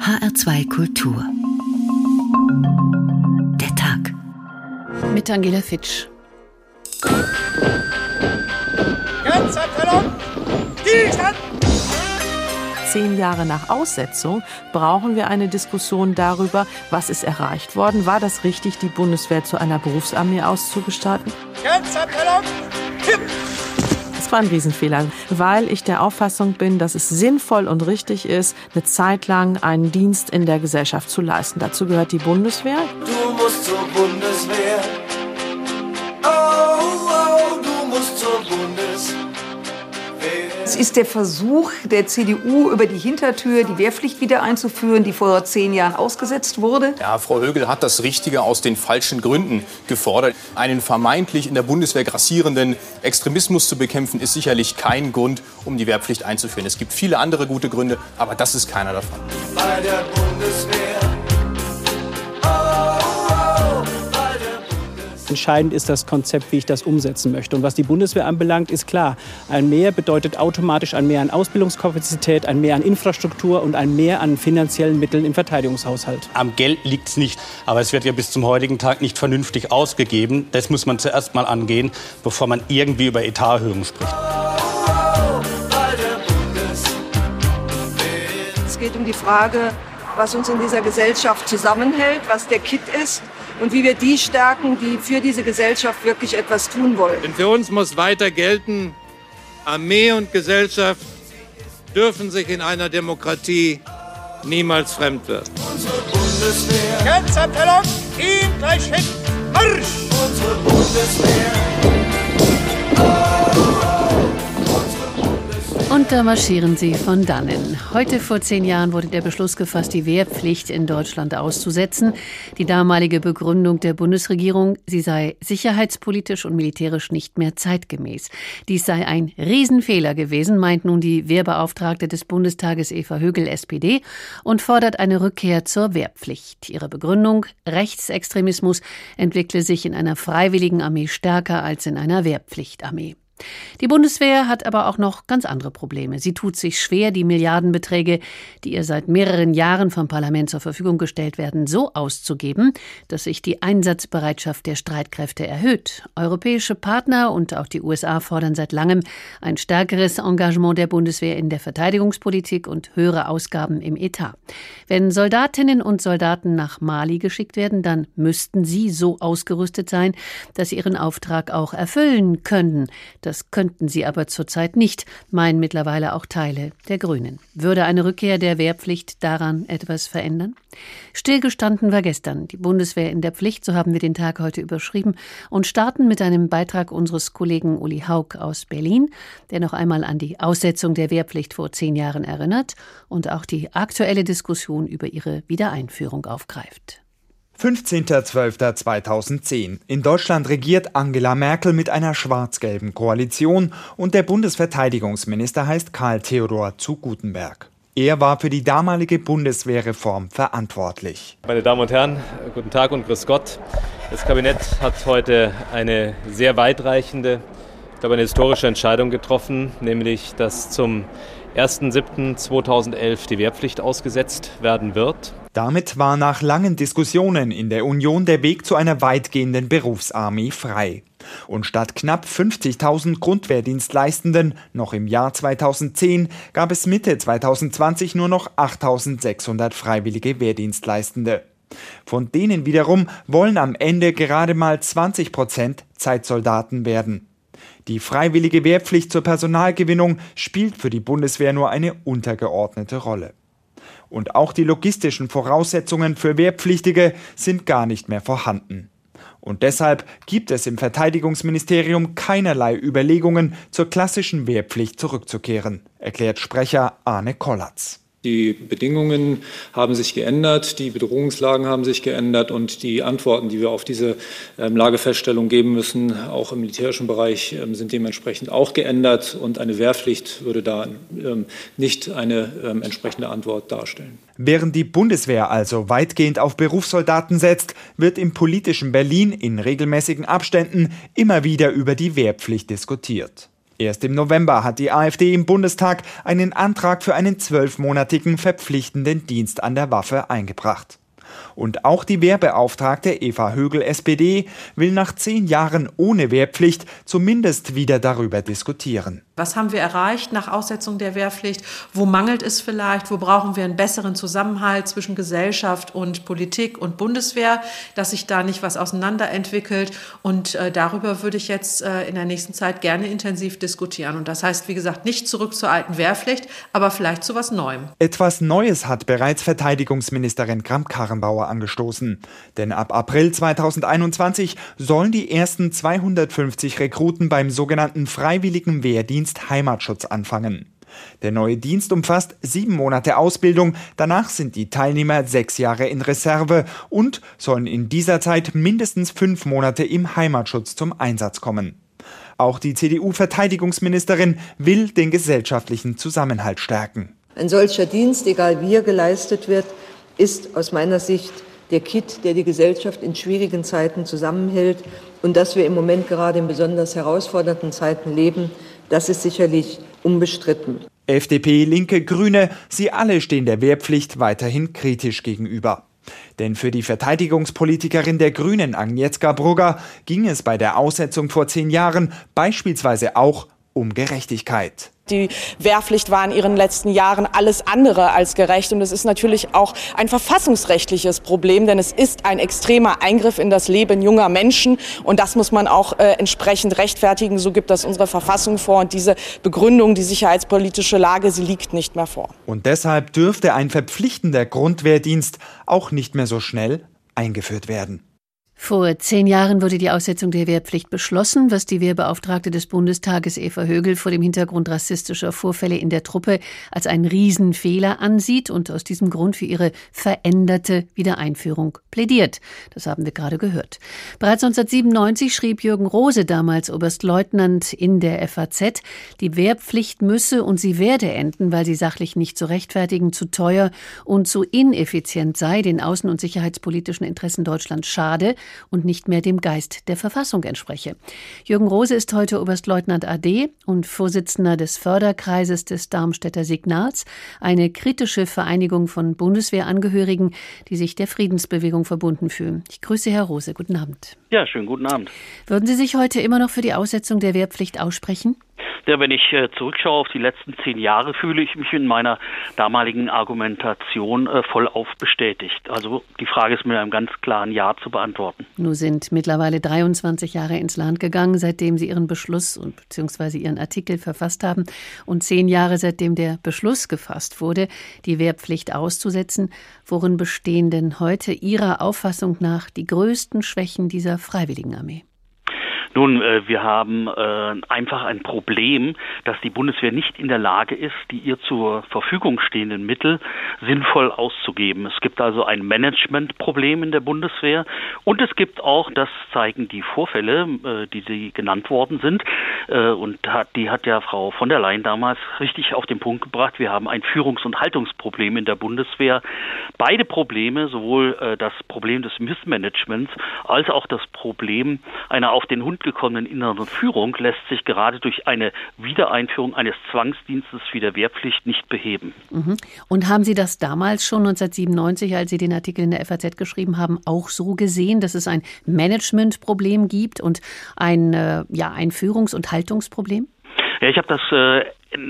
HR2 Kultur. Der Tag. Mit Angela Fitsch. Grenzabteilung! Stillstand! 10 Jahre nach Aussetzung brauchen wir eine Diskussion darüber, was ist erreicht worden. War das richtig, die Bundeswehr zu einer Berufsarmee auszugestalten? Grenzabteilung! Kipp! Das war ein Riesenfehler, weil ich der Auffassung bin, dass es sinnvoll und richtig ist, eine Zeit lang einen Dienst in der Gesellschaft zu leisten. Dazu gehört die Bundeswehr. Du musst zur Bundeswehr. Oh, oh, du musst zur Bundeswehr. Es ist der Versuch der CDU, über die Hintertür die Wehrpflicht wieder einzuführen, die vor 10 Jahren ausgesetzt wurde. Ja, Frau Högl hat das Richtige aus den falschen Gründen gefordert. Einen vermeintlich in der Bundeswehr grassierenden Extremismus zu bekämpfen, ist sicherlich kein Grund, um die Wehrpflicht einzuführen. Es gibt viele andere gute Gründe, aber das ist keiner davon. Bei der Bundeswehr. Oh, oh, bei der Bundeswehr. Entscheidend ist das Konzept, wie ich das umsetzen möchte. Und was die Bundeswehr anbelangt, ist klar, ein Mehr bedeutet automatisch ein Mehr an Ausbildungskapazität, ein Mehr an Infrastruktur und ein Mehr an finanziellen Mitteln im Verteidigungshaushalt. Am Geld liegt es nicht, aber es wird ja bis zum heutigen Tag nicht vernünftig ausgegeben. Das muss man zuerst mal angehen, bevor man irgendwie über Etaterhöhungen spricht. Es geht um die Frage, was uns in dieser Gesellschaft zusammenhält, was der Kitt ist. Und wie wir die stärken, die für diese Gesellschaft wirklich etwas tun wollen. Denn für uns muss weiter gelten, Armee und Gesellschaft dürfen sich in einer Demokratie niemals fremd werden. Unsere Bundeswehr. Grenzabteilung, Team gleich hin, Marsch! Unsere Bundeswehr. Und da marschieren sie von dannen. Heute vor 10 Jahren wurde der Beschluss gefasst, die Wehrpflicht in Deutschland auszusetzen. Die damalige Begründung der Bundesregierung, sie sei sicherheitspolitisch und militärisch nicht mehr zeitgemäß. Dies sei ein Riesenfehler gewesen, meint nun die Wehrbeauftragte des Bundestages Eva Högl, SPD, und fordert eine Rückkehr zur Wehrpflicht. Ihre Begründung, Rechtsextremismus entwickle sich in einer freiwilligen Armee stärker als in einer Wehrpflichtarmee. Die Bundeswehr hat aber auch noch ganz andere Probleme. Sie tut sich schwer, die Milliardenbeträge, die ihr seit mehreren Jahren vom Parlament zur Verfügung gestellt werden, so auszugeben, dass sich die Einsatzbereitschaft der Streitkräfte erhöht. Europäische Partner und auch die USA fordern seit langem ein stärkeres Engagement der Bundeswehr in der Verteidigungspolitik und höhere Ausgaben im Etat. Wenn Soldatinnen und Soldaten nach Mali geschickt werden, dann müssten sie so ausgerüstet sein, dass sie ihren Auftrag auch erfüllen können. Das könnten sie aber zurzeit nicht, meinen mittlerweile auch Teile der Grünen. Würde eine Rückkehr der Wehrpflicht daran etwas verändern? Stillgestanden war gestern die Bundeswehr in der Pflicht, so haben wir den Tag heute überschrieben und starten mit einem Beitrag unseres Kollegen Uli Haug aus Berlin, der noch einmal an die Aussetzung der Wehrpflicht vor 10 Jahren erinnert und auch die aktuelle Diskussion über ihre Wiedereinführung aufgreift. 15.12.2010. In Deutschland regiert Angela Merkel mit einer schwarz-gelben Koalition und der Bundesverteidigungsminister heißt Karl-Theodor zu Guttenberg. Er war für die damalige Bundeswehrreform verantwortlich. Meine Damen und Herren, guten Tag und grüß Gott. Das Kabinett hat heute eine sehr weitreichende, ich glaube eine historische Entscheidung getroffen, nämlich dass zum 1.7.2011 die Wehrpflicht ausgesetzt werden wird. Damit war nach langen Diskussionen in der Union der Weg zu einer weitgehenden Berufsarmee frei. Und statt knapp 50.000 Grundwehrdienstleistenden noch im Jahr 2010 gab es Mitte 2020 nur noch 8.600 freiwillige Wehrdienstleistende. Von denen wiederum wollen am Ende gerade mal 20% Zeitsoldaten werden. Die freiwillige Wehrpflicht zur Personalgewinnung spielt für die Bundeswehr nur eine untergeordnete Rolle. Und auch die logistischen Voraussetzungen für Wehrpflichtige sind gar nicht mehr vorhanden. Und deshalb gibt es im Verteidigungsministerium keinerlei Überlegungen, zur klassischen Wehrpflicht zurückzukehren, erklärt Sprecher Arne Kollatz. Die Bedingungen haben sich geändert, die Bedrohungslagen haben sich geändert und die Antworten, die wir auf diese Lagefeststellung geben müssen, auch im militärischen Bereich, sind dementsprechend auch geändert. Und eine Wehrpflicht würde da nicht eine entsprechende Antwort darstellen. Während die Bundeswehr also weitgehend auf Berufssoldaten setzt, wird im politischen Berlin in regelmäßigen Abständen immer wieder über die Wehrpflicht diskutiert. Erst im November hat die AfD im Bundestag einen Antrag für einen 12-monatigen verpflichtenden Dienst an der Waffe eingebracht. Und auch die Wehrbeauftragte Eva Högl, SPD, will nach 10 Jahren ohne Wehrpflicht zumindest wieder darüber diskutieren. Was haben wir erreicht nach Aussetzung der Wehrpflicht? Wo mangelt es vielleicht? Wo brauchen wir einen besseren Zusammenhalt zwischen Gesellschaft und Politik und Bundeswehr, dass sich da nicht was auseinanderentwickelt? Und darüber würde ich jetzt in der nächsten Zeit gerne intensiv diskutieren. Und das heißt, wie gesagt, nicht zurück zur alten Wehrpflicht, aber vielleicht zu was Neuem. Etwas Neues hat bereits Verteidigungsministerin Kramp-Karrenbauer angestoßen. Denn ab April 2021 sollen die ersten 250 Rekruten beim sogenannten Freiwilligen Wehrdienst Heimatschutz anfangen. Der neue Dienst umfasst 7 Monate Ausbildung, danach sind die Teilnehmer 6 Jahre in Reserve und sollen in dieser Zeit mindestens 5 Monate im Heimatschutz zum Einsatz kommen. Auch die CDU-Verteidigungsministerin will den gesellschaftlichen Zusammenhalt stärken. Ein solcher Dienst, egal wie er geleistet wird, ist aus meiner Sicht der Kitt, der die Gesellschaft in schwierigen Zeiten zusammenhält. Und dass wir im Moment gerade in besonders herausfordernden Zeiten leben, das ist sicherlich unbestritten. FDP, Linke, Grüne, sie alle stehen der Wehrpflicht weiterhin kritisch gegenüber. Denn für die Verteidigungspolitikerin der Grünen, Agnieszka Brugger, ging es bei der Aussetzung vor 10 Jahren beispielsweise auch um Gerechtigkeit. Die Wehrpflicht war in ihren letzten Jahren alles andere als gerecht. Und es ist natürlich auch ein verfassungsrechtliches Problem, denn es ist ein extremer Eingriff in das Leben junger Menschen. Und das muss man auch entsprechend rechtfertigen. So gibt das unsere Verfassung vor. Und diese Begründung, die sicherheitspolitische Lage, sie liegt nicht mehr vor. Und deshalb dürfte ein verpflichtender Grundwehrdienst auch nicht mehr so schnell eingeführt werden. Vor 10 Jahren wurde die Aussetzung der Wehrpflicht beschlossen, was die Wehrbeauftragte des Bundestages Eva Högl vor dem Hintergrund rassistischer Vorfälle in der Truppe als einen Riesenfehler ansieht und aus diesem Grund für ihre veränderte Wiedereinführung plädiert. Das haben wir gerade gehört. Bereits 1997 schrieb Jürgen Rose, damals Oberstleutnant, in der FAZ, die Wehrpflicht müsse und sie werde enden, weil sie sachlich nicht zu rechtfertigen, zu teuer und zu ineffizient sei, den außen- und sicherheitspolitischen Interessen Deutschlands schade und nicht mehr dem Geist der Verfassung entspreche. Jürgen Rose ist heute Oberstleutnant AD und Vorsitzender des Förderkreises des Darmstädter Signals, eine kritische Vereinigung von Bundeswehrangehörigen, die sich der Friedensbewegung verbunden fühlen. Ich grüße Herr Rose. Guten Abend. Ja, schönen guten Abend. Würden Sie sich heute immer noch für die Aussetzung der Wehrpflicht aussprechen? Ja, wenn ich zurückschaue auf die letzten 10 Jahre, fühle ich mich in meiner damaligen Argumentation vollauf bestätigt. Also die Frage ist mit einem ganz klaren Ja zu beantworten. Nun sind mittlerweile 23 Jahre ins Land gegangen, seitdem Sie Ihren Beschluss bzw. Ihren Artikel verfasst haben und 10 Jahre seitdem der Beschluss gefasst wurde, die Wehrpflicht auszusetzen. Worin bestehen denn heute Ihrer Auffassung nach die größten Schwächen dieser Freiwilligenarmee? Nun, wir haben einfach ein Problem, dass die Bundeswehr nicht in der Lage ist, die ihr zur Verfügung stehenden Mittel sinnvoll auszugeben. Es gibt also ein Managementproblem in der Bundeswehr und es gibt auch, das zeigen die Vorfälle, die genannt worden sind, und die hat ja Frau von der Leyen damals richtig auf den Punkt gebracht, wir haben ein Führungs- und Haltungsproblem in der Bundeswehr. Beide Probleme, sowohl das Problem des Missmanagements als auch das Problem einer auf den Hund gekommenen inneren Führung, lässt sich gerade durch eine Wiedereinführung eines Zwangsdienstes wie der Wehrpflicht nicht beheben. Und haben Sie das damals schon 1997, als Sie den Artikel in der FAZ geschrieben haben, auch so gesehen, dass es ein Managementproblem gibt und ein Führungs- und Haltungsproblem? Ja, ich habe das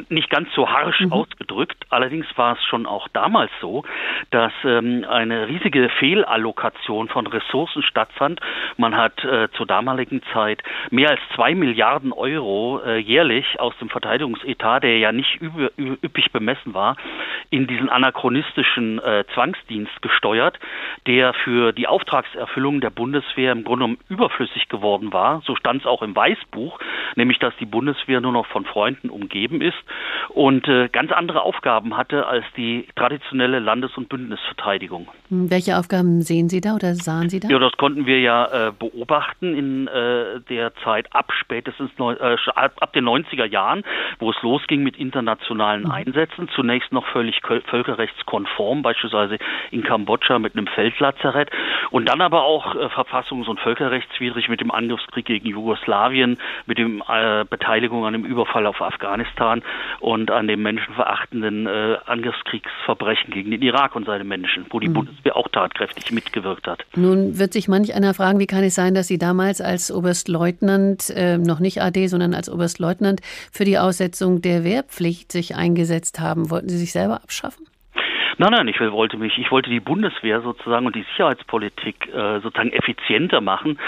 nicht ganz so harsch ausgedrückt. Allerdings war es schon auch damals so, dass eine riesige Fehlallokation von Ressourcen stattfand. Man hat zur damaligen Zeit mehr als 2 Milliarden Euro jährlich aus dem Verteidigungsetat, der ja nicht üppig bemessen war, in diesen anachronistischen Zwangsdienst gesteuert, der für die Auftragserfüllung der Bundeswehr im Grunde genommen überflüssig geworden war. So stand es auch im Weißbuch, nämlich dass die Bundeswehr nur noch von Freunden umgeben ist. ist und ganz andere Aufgaben hatte als die traditionelle Landes- und Bündnisverteidigung. Welche Aufgaben sehen Sie da oder sahen Sie da? Ja, das konnten wir ja beobachten in der Zeit ab spätestens ab den 90er Jahren, wo es losging mit internationalen Einsätzen. Zunächst noch völlig völkerrechtskonform, beispielsweise in Kambodscha mit einem Feldlazarett und dann aber auch verfassungs- und völkerrechtswidrig mit dem Angriffskrieg gegen Jugoslawien, mit der Beteiligung an dem Überfall auf Afghanistan und an dem menschenverachtenden Angriffskriegsverbrechen gegen den Irak und seine Menschen, wo die Bundeswehr auch tatkräftig mitgewirkt hat. Nun wird sich manch einer fragen, wie kann es sein, dass Sie damals als Oberstleutnant, noch nicht AD, sondern als Oberstleutnant für die Aussetzung der Wehrpflicht sich eingesetzt haben. Wollten Sie sich selber abschaffen? Nein, ich wollte die Bundeswehr sozusagen und die Sicherheitspolitik sozusagen effizienter machen.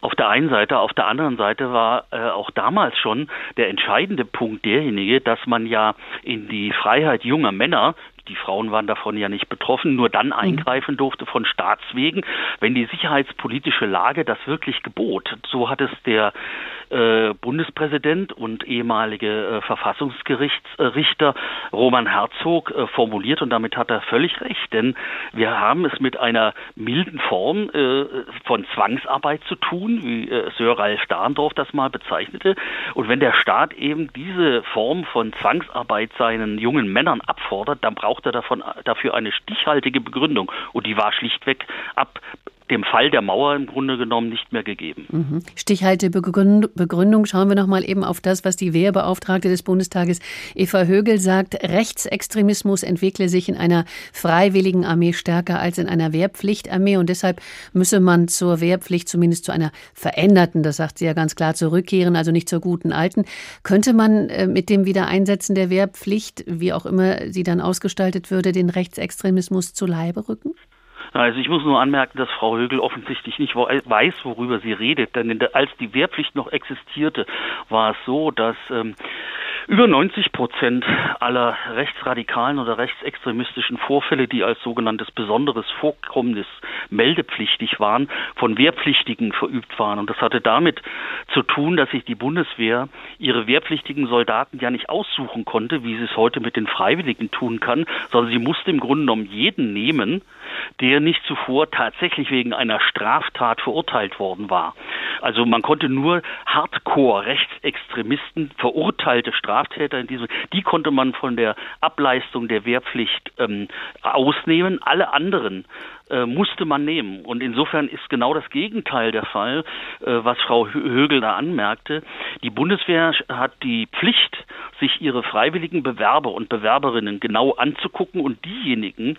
Auf der einen Seite, auf der anderen Seite war auch damals schon der entscheidende Punkt derjenige, dass man ja in die Freiheit junger Männer, die Frauen waren davon ja nicht betroffen, nur dann eingreifen durfte von Staatswegen, wenn die sicherheitspolitische Lage das wirklich gebot. So hat es der Bundespräsident und ehemalige Verfassungsgerichtsrichter Roman Herzog formuliert, und damit hat er völlig recht, denn wir haben es mit einer milden Form von Zwangsarbeit zu tun, wie Sir Ralf Dahrendorf das mal bezeichnete, und wenn der Staat eben diese Form von Zwangsarbeit seinen jungen Männern abfordert, dann braucht er dafür eine stichhaltige Begründung. Und die war schlichtweg ab dem Fall der Mauer im Grunde genommen nicht mehr gegeben. Stichhaltige Begründung. Schauen wir noch mal eben auf das, was die Wehrbeauftragte des Bundestages Eva Högl sagt. Rechtsextremismus entwickle sich in einer freiwilligen Armee stärker als in einer Wehrpflichtarmee. Und deshalb müsse man zur Wehrpflicht, zumindest zu einer veränderten, das sagt sie ja ganz klar, zurückkehren, also nicht zur guten alten. Könnte man mit dem Wiedereinsetzen der Wehrpflicht, wie auch immer sie dann ausgestaltet würde, den Rechtsextremismus zu Leibe rücken? Also ich muss nur anmerken, dass Frau Högl offensichtlich nicht weiß, worüber sie redet. Denn als die Wehrpflicht noch existierte, war es so, dass über 90% aller rechtsradikalen oder rechtsextremistischen Vorfälle, die als sogenanntes besonderes Vorkommnis meldepflichtig waren, von Wehrpflichtigen verübt waren. Und das hatte damit zu tun, dass sich die Bundeswehr ihre wehrpflichtigen Soldaten ja nicht aussuchen konnte, wie sie es heute mit den Freiwilligen tun kann, sondern sie musste im Grunde genommen jeden nehmen, der nicht zuvor tatsächlich wegen einer Straftat verurteilt worden war. Also man konnte nur Hardcore-Rechtsextremisten, verurteilte Straftäter die konnte man von der Ableistung der Wehrpflicht ausnehmen. Alle anderen musste man nehmen. Und insofern ist genau das Gegenteil der Fall, was Frau Högl da anmerkte. Die Bundeswehr hat die Pflicht, sich ihre freiwilligen Bewerber und Bewerberinnen genau anzugucken und diejenigen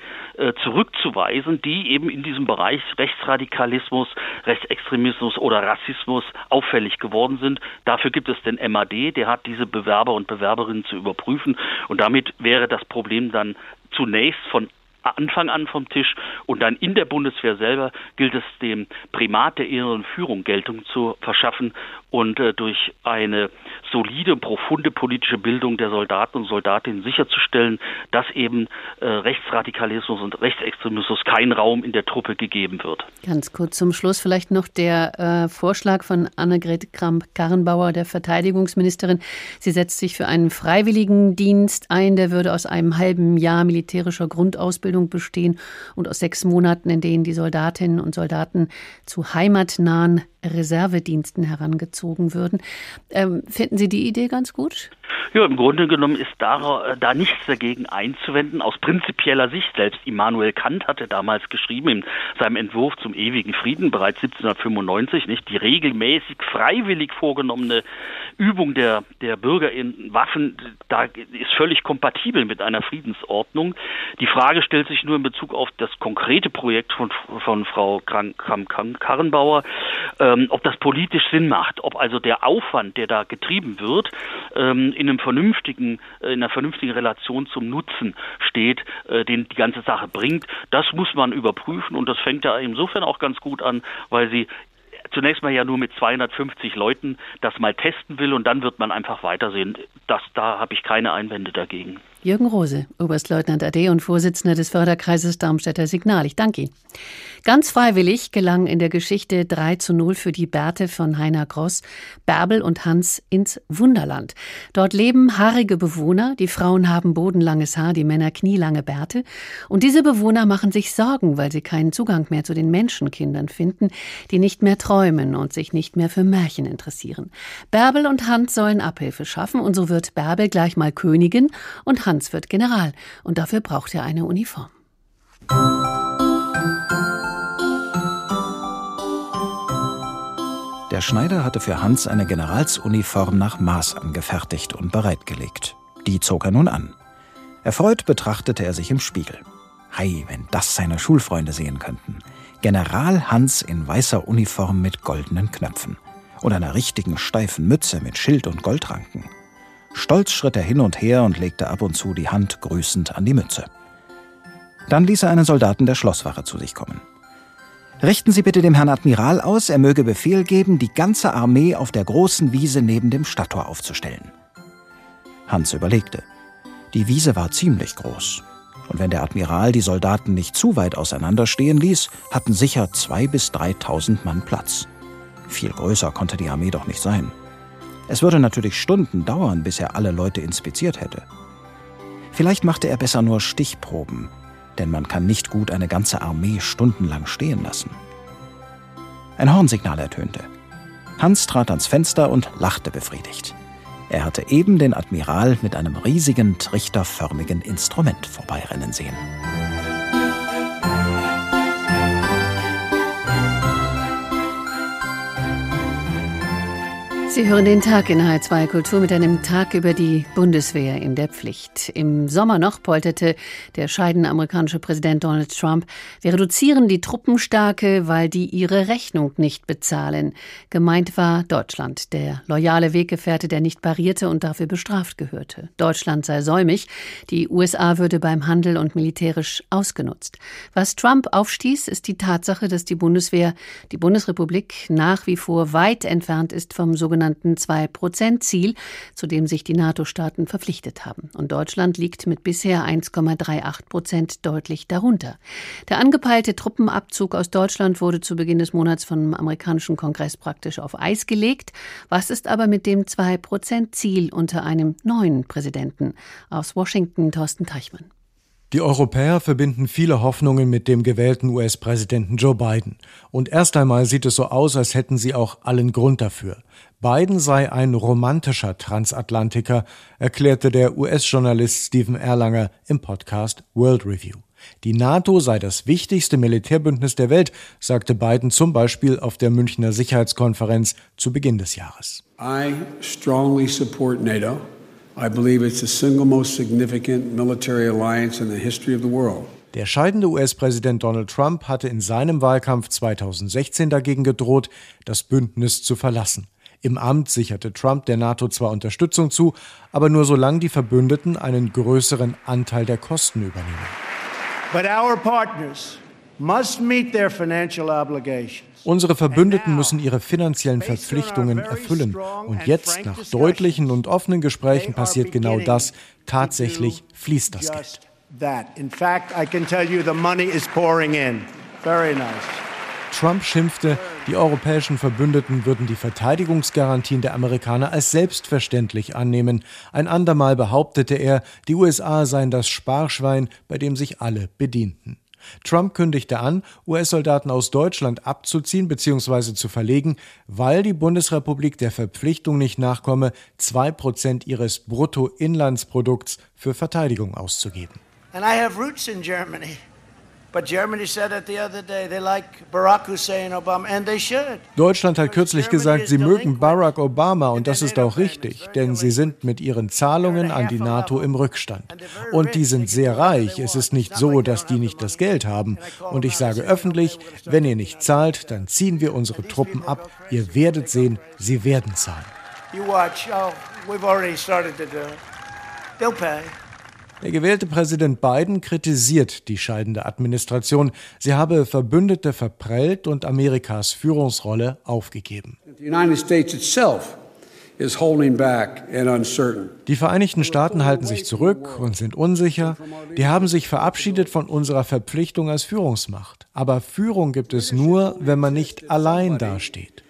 zurückzuweisen, die eben in diesem Bereich Rechtsradikalismus, Rechtsextremismus oder Rassismus auffällig geworden sind. Dafür gibt es den MAD, der hat diese Bewerber und Bewerberinnen zu überprüfen. Und damit wäre das Problem dann zunächst von Anfang an vom Tisch, und dann in der Bundeswehr selber gilt es, dem Primat der inneren Führung Geltung zu verschaffen und durch eine solide, profunde politische Bildung der Soldaten und Soldatinnen sicherzustellen, dass eben Rechtsradikalismus und Rechtsextremismus kein Raum in der Truppe gegeben wird. Ganz kurz zum Schluss vielleicht noch der Vorschlag von Annegret Kramp-Karrenbauer, der Verteidigungsministerin. Sie setzt sich für einen Freiwilligendienst ein, der würde aus einem halben Jahr militärischer Grundausbildung bestehen und aus 6 Monaten, in denen die Soldatinnen und Soldaten zu heimatnahen Reservediensten herangezogen würden. Finden Sie die Idee ganz gut? Ja, im Grunde genommen ist da nichts dagegen einzuwenden, aus prinzipieller Sicht. Selbst Immanuel Kant hatte damals geschrieben, in seinem Entwurf zum ewigen Frieden, bereits 1795, nicht, die regelmäßig freiwillig vorgenommene Übung der Bürger in Waffen, da ist völlig kompatibel mit einer Friedensordnung. Die Frage stellt sich nur in Bezug auf das konkrete Projekt von Frau Kramp-Karrenbauer, ob das politisch Sinn macht, ob also der Aufwand, der da getrieben wird, in einer vernünftigen Relation zum Nutzen steht, den die ganze Sache bringt. Das muss man überprüfen, und das fängt ja insofern auch ganz gut an, weil sie zunächst mal ja nur mit 250 Leuten das mal testen will, und dann wird man einfach weitersehen. Da habe ich keine Einwände dagegen. Jürgen Rose, Oberstleutnant AD und Vorsitzender des Förderkreises Darmstädter Signal. Ich danke Ihnen. Ganz freiwillig gelang in der Geschichte 3:0 für die Bärte von Heiner Gross, Bärbel und Hans ins Wunderland. Dort leben haarige Bewohner. Die Frauen haben bodenlanges Haar, die Männer knielange Bärte. Und diese Bewohner machen sich Sorgen, weil sie keinen Zugang mehr zu den Menschenkindern finden, die nicht mehr träumen und sich nicht mehr für Märchen interessieren. Bärbel und Hans sollen Abhilfe schaffen und so wird Bärbel gleich mal Königin und Hans wird General und dafür braucht er eine Uniform. Der Schneider hatte für Hans eine Generalsuniform nach Maß angefertigt und bereitgelegt. Die zog er nun an. Erfreut betrachtete er sich im Spiegel. Hei, wenn das seine Schulfreunde sehen könnten. General Hans in weißer Uniform mit goldenen Knöpfen und einer richtigen steifen Mütze mit Schild und Goldranken. Stolz schritt er hin und her und legte ab und zu die Hand grüßend an die Mütze. Dann ließ er einen Soldaten der Schlosswache zu sich kommen. »Richten Sie bitte dem Herrn Admiral aus, er möge Befehl geben, die ganze Armee auf der großen Wiese neben dem Stadttor aufzustellen.« Hans überlegte. Die Wiese war ziemlich groß. Und wenn der Admiral die Soldaten nicht zu weit auseinander stehen ließ, hatten sicher 2.000 bis 3.000 Mann Platz. Viel größer konnte die Armee doch nicht sein. Es würde natürlich Stunden dauern, bis er alle Leute inspiziert hätte. Vielleicht machte er besser nur Stichproben, denn man kann nicht gut eine ganze Armee stundenlang stehen lassen. Ein Hornsignal ertönte. Hans trat ans Fenster und lachte befriedigt. Er hatte eben den Admiral mit einem riesigen, trichterförmigen Instrument vorbeirennen sehen. Sie hören den Tag in H2 Kultur mit einem Tag über die Bundeswehr in der Pflicht. Im Sommer noch polterte der scheidende amerikanische Präsident Donald Trump, wir reduzieren die Truppenstärke, weil die ihre Rechnung nicht bezahlen. Gemeint war Deutschland, der loyale Weggefährte, der nicht parierte und dafür bestraft gehörte. Deutschland sei säumig, die USA würde beim Handel und militärisch ausgenutzt. Was Trump aufstieß, ist die Tatsache, dass die Bundeswehr, die Bundesrepublik, nach wie vor weit entfernt ist vom sogenannten 2%-Ziel, zu dem sich die NATO-Staaten verpflichtet haben. Und Deutschland liegt mit bisher 1,38% deutlich darunter. Der angepeilte Truppenabzug aus Deutschland wurde zu Beginn des Monats vom amerikanischen Kongress praktisch auf Eis gelegt. Was ist aber mit dem 2%-Ziel unter einem neuen Präsidenten? Aus Washington, Thorsten Teichmann. Die Europäer verbinden viele Hoffnungen mit dem gewählten US-Präsidenten Joe Biden. Und erst einmal sieht es so aus, als hätten sie auch allen Grund dafür. Biden sei ein romantischer Transatlantiker, erklärte der US-Journalist Stephen Erlanger im Podcast World Review. Die NATO sei das wichtigste Militärbündnis der Welt, sagte Biden zum Beispiel auf der Münchner Sicherheitskonferenz zu Beginn des Jahres. I strongly support NATO. I believe it's the single most significant military alliance in the history of the world. Der scheidende US-Präsident Donald Trump hatte in seinem Wahlkampf 2016 dagegen gedroht, das Bündnis zu verlassen. Im Amt sicherte Trump der NATO zwar Unterstützung zu, aber nur solange die Verbündeten einen größeren Anteil der Kosten übernehmen. But our partners must meet their financial obligations. Unsere Verbündeten müssen ihre finanziellen Verpflichtungen erfüllen. Und jetzt, nach deutlichen und offenen Gesprächen, passiert genau das. Tatsächlich fließt das Geld. Trump schimpfte, die europäischen Verbündeten würden die Verteidigungsgarantien der Amerikaner als selbstverständlich annehmen. Ein andermal behauptete er, die USA seien das Sparschwein, bei dem sich alle bedienten. Trump kündigte an, US-Soldaten aus Deutschland abzuziehen bzw. zu verlegen, weil die Bundesrepublik der Verpflichtung nicht nachkomme, 2% ihres Bruttoinlandsprodukts für Verteidigung auszugeben. And I have roots in Germany. Deutschland hat kürzlich gesagt, sie mögen Barack Obama und das ist auch richtig, denn sie sind mit ihren Zahlungen an die NATO im Rückstand. Und die sind sehr reich, es ist nicht so, dass die nicht das Geld haben. Und ich sage öffentlich, wenn ihr nicht zahlt, dann ziehen wir unsere Truppen ab. Ihr werdet sehen, sie werden zahlen. Der gewählte Präsident Biden kritisiert die scheidende Administration. Sie habe Verbündete verprellt und Amerikas Führungsrolle aufgegeben. The United States itself Die Vereinigten Staaten halten sich zurück und sind unsicher. Die haben sich verabschiedet von unserer Verpflichtung als Führungsmacht. Aber Führung gibt es nur, wenn man nicht allein dasteht.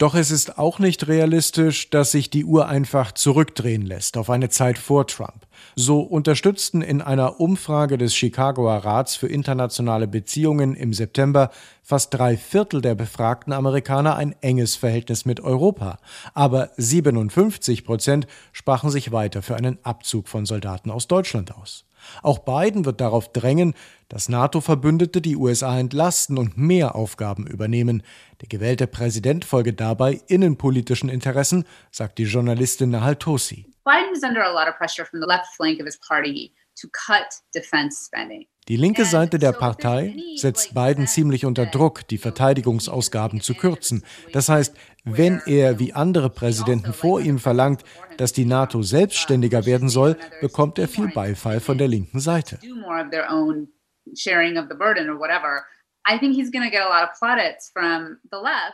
Doch es ist auch nicht realistisch, dass sich die Uhr einfach zurückdrehen lässt auf eine Zeit vor Trump. So unterstützten in einer Umfrage des Chicagoer Rats für internationale Beziehungen im September fast 3/4 der befragten Amerikaner ein enges Verhältnis mit Europa. Aber 57% sprachen sich weiter für einen Abzug von Soldaten aus Deutschland aus. Auch Biden wird darauf drängen, dass NATO-Verbündete die USA entlasten und mehr Aufgaben übernehmen. Der gewählte Präsident folge dabei innenpolitischen Interessen, sagt die Journalistin Nahal Tosi. Biden is under a lot of pressure from the left flank of his party to cut defense spending. Die linke Seite der Partei setzt Biden ziemlich unter Druck, die Verteidigungsausgaben zu kürzen. Das heißt, wenn er wie andere Präsidenten vor ihm verlangt, dass die NATO selbstständiger werden soll, bekommt er viel Beifall von der linken Seite.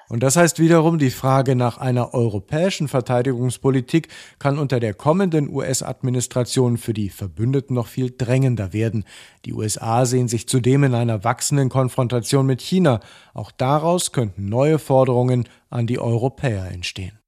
Und das heißt wiederum, die Frage nach einer europäischen Verteidigungspolitik kann unter der kommenden US-Administration für die Verbündeten noch viel drängender werden. Die USA sehen sich zudem in einer wachsenden Konfrontation mit China. Auch daraus könnten neue Forderungen an die Europäer entstehen.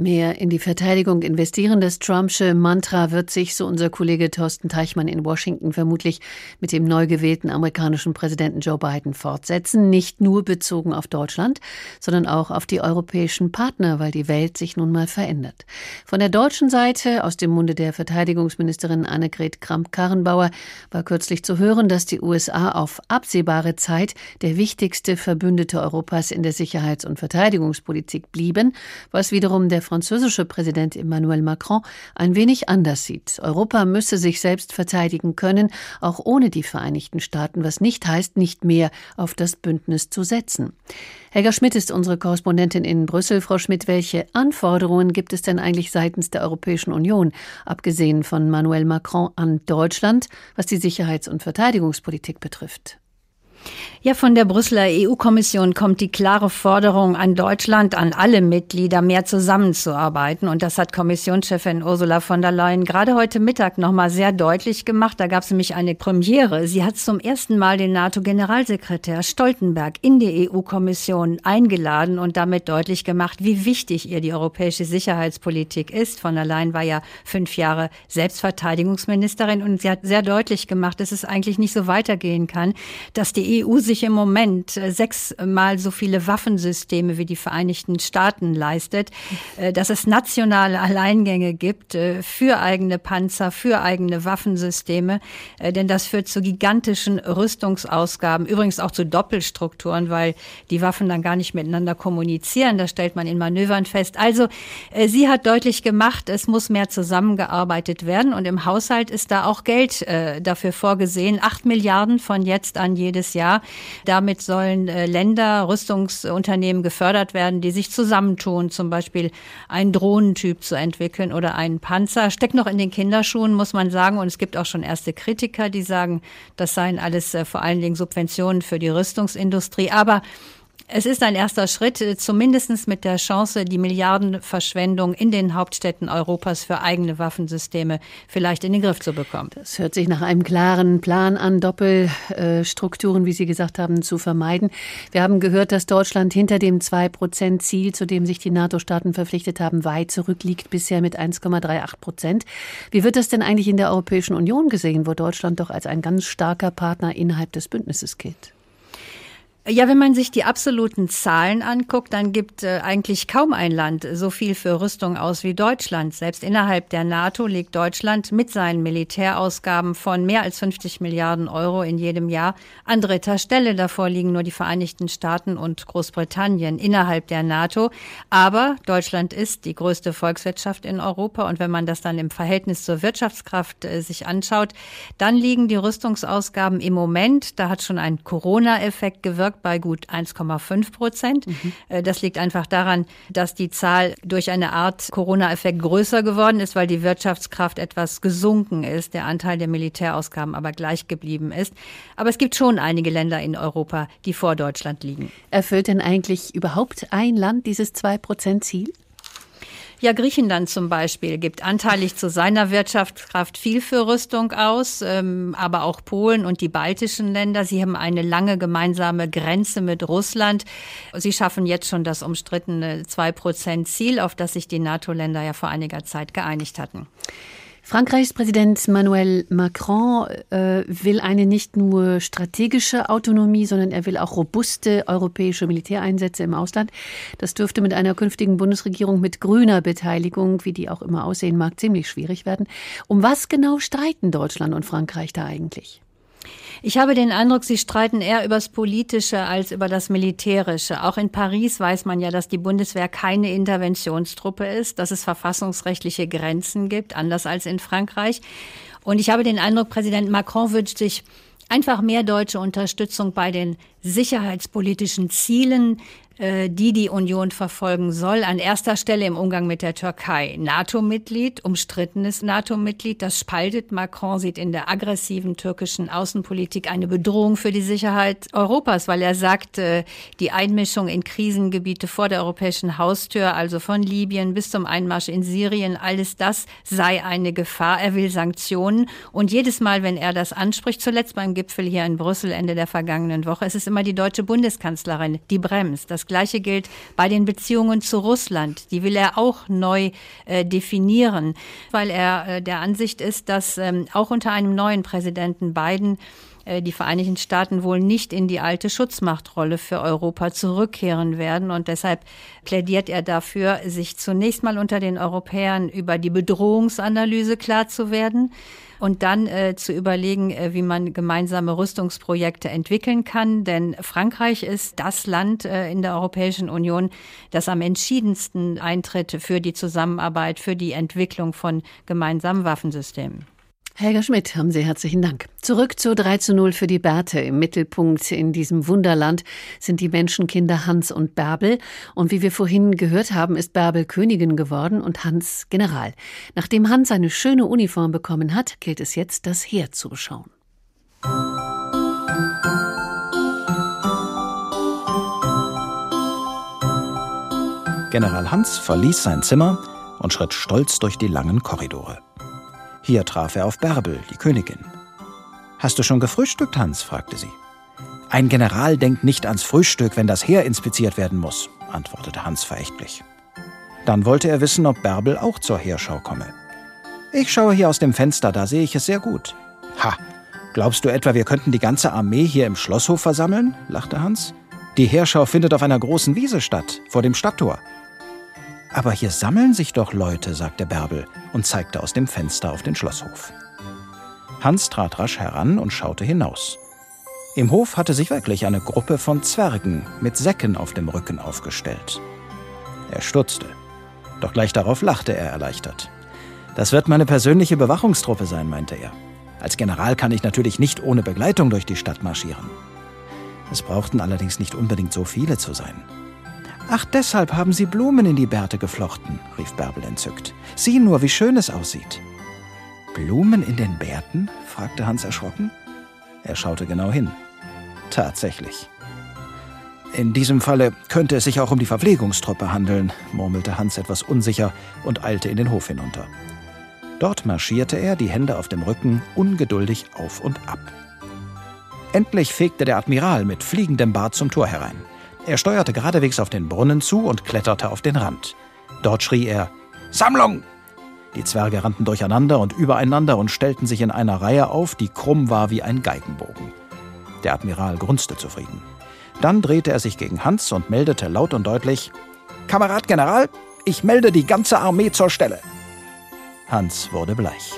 Mehr in die Verteidigung investieren, das Trumpsche Mantra wird sich, so unser Kollege Thorsten Teichmann in Washington, vermutlich mit dem neu gewählten amerikanischen Präsidenten Joe Biden fortsetzen. Nicht nur bezogen auf Deutschland, sondern auch auf die europäischen Partner, weil die Welt sich nun mal verändert. Von der deutschen Seite, aus dem Munde der Verteidigungsministerin Annegret Kramp-Karrenbauer, war kürzlich zu hören, dass die USA auf absehbare Zeit der wichtigste Verbündete Europas in der Sicherheits- und Verteidigungspolitik blieben, was wiederum der französische Präsident Emmanuel Macron ein wenig anders sieht. Europa müsse sich selbst verteidigen können, auch ohne die Vereinigten Staaten, was nicht heißt, nicht mehr auf das Bündnis zu setzen. Helga Schmidt ist unsere Korrespondentin in Brüssel. Frau Schmidt, welche Anforderungen gibt es denn eigentlich seitens der Europäischen Union, abgesehen von Emmanuel Macron, an Deutschland, was die Sicherheits- und Verteidigungspolitik betrifft? Ja, von der Brüsseler EU-Kommission kommt die klare Forderung an Deutschland, an alle Mitglieder, mehr zusammenzuarbeiten. Und das hat Kommissionschefin Ursula von der Leyen gerade heute Mittag nochmal sehr deutlich gemacht. Da gab es nämlich eine Premiere. Sie hat zum ersten Mal den NATO-Generalsekretär Stoltenberg in die EU-Kommission eingeladen und damit deutlich gemacht, wie wichtig ihr die europäische Sicherheitspolitik ist. Von der Leyen war ja 5 Jahre Selbstverteidigungsministerin und sie hat sehr deutlich gemacht, dass es eigentlich nicht so weitergehen kann, dass die EU sich im Moment 6-mal so viele Waffensysteme wie die Vereinigten Staaten leistet, dass es nationale Alleingänge gibt für eigene Panzer, für eigene Waffensysteme, denn das führt zu gigantischen Rüstungsausgaben, übrigens auch zu Doppelstrukturen, weil die Waffen dann gar nicht miteinander kommunizieren, das stellt man in Manövern fest. Also sie hat deutlich gemacht, es muss mehr zusammengearbeitet werden und im Haushalt ist da auch Geld dafür vorgesehen, 8 Milliarden von jetzt an jedes Jahr. Ja, damit sollen Länder, Rüstungsunternehmen gefördert werden, die sich zusammentun, zum Beispiel einen Drohnentyp zu entwickeln oder einen Panzer. Steckt noch in den Kinderschuhen, muss man sagen. Und es gibt auch schon erste Kritiker, die sagen, das seien alles vor allen Dingen Subventionen für die Rüstungsindustrie. Aber es ist ein erster Schritt, zumindest mit der Chance, die Milliardenverschwendung in den Hauptstädten Europas für eigene Waffensysteme vielleicht in den Griff zu bekommen. Das hört sich nach einem klaren Plan an, Doppelstrukturen, wie Sie gesagt haben, zu vermeiden. Wir haben gehört, dass Deutschland hinter dem 2%-Ziel, zu dem sich die NATO-Staaten verpflichtet haben, weit zurückliegt, bisher mit 1,38%. Wie wird das denn eigentlich in der Europäischen Union gesehen, wo Deutschland doch als ein ganz starker Partner innerhalb des Bündnisses gilt? Ja, wenn man sich die absoluten Zahlen anguckt, dann gibt eigentlich kaum ein Land so viel für Rüstung aus wie Deutschland. Selbst innerhalb der NATO legt Deutschland mit seinen Militärausgaben von mehr als 50 Milliarden Euro in jedem Jahr an dritter Stelle. Davor liegen nur die Vereinigten Staaten und Großbritannien innerhalb der NATO. Aber Deutschland ist die größte Volkswirtschaft in Europa. Und wenn man das dann im Verhältnis zur Wirtschaftskraft sich anschaut, dann liegen die Rüstungsausgaben im Moment, da hat schon ein Corona-Effekt gewirkt, bei gut 1,5%. Das liegt einfach daran, dass die Zahl durch eine Art Corona-Effekt größer geworden ist, weil die Wirtschaftskraft etwas gesunken ist, der Anteil der Militärausgaben aber gleich geblieben ist. Aber es gibt schon einige Länder in Europa, die vor Deutschland liegen. Erfüllt denn eigentlich überhaupt ein Land dieses 2%-Ziel? Ja, Griechenland zum Beispiel gibt anteilig zu seiner Wirtschaftskraft viel für Rüstung aus, aber auch Polen und die baltischen Länder. Sie haben eine lange gemeinsame Grenze mit Russland. Sie schaffen jetzt schon das umstrittene 2%-Ziel, auf das sich die NATO-Länder ja vor einiger Zeit geeinigt hatten. Frankreichs Präsident Emmanuel Macron will eine nicht nur strategische Autonomie, sondern er will auch robuste europäische Militäreinsätze im Ausland. Das dürfte mit einer künftigen Bundesregierung mit grüner Beteiligung, wie die auch immer aussehen mag, ziemlich schwierig werden. Um was genau streiten Deutschland und Frankreich da eigentlich? Ich habe den Eindruck, sie streiten eher über das Politische als über das Militärische. Auch in Paris weiß man ja, dass die Bundeswehr keine Interventionstruppe ist, dass es verfassungsrechtliche Grenzen gibt, anders als in Frankreich. Und ich habe den Eindruck, Präsident Macron wünscht sich einfach mehr deutsche Unterstützung bei den sicherheitspolitischen Zielen, die die Union verfolgen soll. An erster Stelle im Umgang mit der Türkei. NATO-Mitglied, umstrittenes NATO-Mitglied, das spaltet. Macron sieht in der aggressiven türkischen Außenpolitik eine Bedrohung für die Sicherheit Europas, weil er sagt, die Einmischung in Krisengebiete vor der europäischen Haustür, also von Libyen bis zum Einmarsch in Syrien, alles das sei eine Gefahr. Er will Sanktionen. Und jedes Mal, wenn er das anspricht, zuletzt beim Gipfel hier in Brüssel Ende der vergangenen Woche, es ist immer die deutsche Bundeskanzlerin, die bremst. Das Gleiche gilt bei den Beziehungen zu Russland. Die will er auch neu definieren, weil er der Ansicht ist, dass auch unter einem neuen Präsidenten Biden die Vereinigten Staaten wohl nicht in die alte Schutzmachtrolle für Europa zurückkehren werden. Und deshalb plädiert er dafür, sich zunächst mal unter den Europäern über die Bedrohungsanalyse klar zu werden und dann zu überlegen, wie man gemeinsame Rüstungsprojekte entwickeln kann. Denn Frankreich ist das Land in der Europäischen Union, das am entschiedensten eintritt für die Zusammenarbeit, für die Entwicklung von gemeinsamen Waffensystemen. Helga Schmidt, haben Sie herzlichen Dank. Zurück zu 3:0 für die Bärte. Im Mittelpunkt in diesem Wunderland sind die Menschenkinder Hans und Bärbel. Und wie wir vorhin gehört haben, ist Bärbel Königin geworden und Hans General. Nachdem Hans eine schöne Uniform bekommen hat, gilt es jetzt, das Heer zu beschauen. General Hans verließ sein Zimmer und schritt stolz durch die langen Korridore. Hier traf er auf Bärbel, die Königin. »Hast du schon gefrühstückt, Hans?« fragte sie. »Ein General denkt nicht ans Frühstück, wenn das Heer inspiziert werden muss«, antwortete Hans verächtlich. Dann wollte er wissen, ob Bärbel auch zur Heerschau komme. »Ich schaue hier aus dem Fenster, da sehe ich es sehr gut.« »Ha, glaubst du etwa, wir könnten die ganze Armee hier im Schlosshof versammeln?« lachte Hans. »Die Heerschau findet auf einer großen Wiese statt, vor dem Stadttor.« »Aber hier sammeln sich doch Leute«, sagte Bärbel und zeigte aus dem Fenster auf den Schlosshof. Hans trat rasch heran und schaute hinaus. Im Hof hatte sich wirklich eine Gruppe von Zwergen mit Säcken auf dem Rücken aufgestellt. Er stutzte, doch gleich darauf lachte er erleichtert. »Das wird meine persönliche Bewachungstruppe sein«, meinte er. »Als General kann ich natürlich nicht ohne Begleitung durch die Stadt marschieren.« Es brauchten allerdings nicht unbedingt so viele zu sein. »Ach, deshalb haben Sie Blumen in die Bärte geflochten«, rief Bärbel entzückt. »Sieh nur, wie schön es aussieht.« »Blumen in den Bärten?« fragte Hans erschrocken. Er schaute genau hin. Tatsächlich. »In diesem Falle könnte es sich auch um die Verpflegungstruppe handeln«, murmelte Hans etwas unsicher und eilte in den Hof hinunter. Dort marschierte er, die Hände auf dem Rücken, ungeduldig auf und ab. Endlich fegte der Admiral mit fliegendem Bart zum Tor herein. Er steuerte geradewegs auf den Brunnen zu und kletterte auf den Rand. Dort schrie er: »Sammlung!« Die Zwerge rannten durcheinander und übereinander und stellten sich in einer Reihe auf, die krumm war wie ein Geigenbogen. Der Admiral grunzte zufrieden. Dann drehte er sich gegen Hans und meldete laut und deutlich: »Kamerad General, ich melde die ganze Armee zur Stelle.« Hans wurde bleich.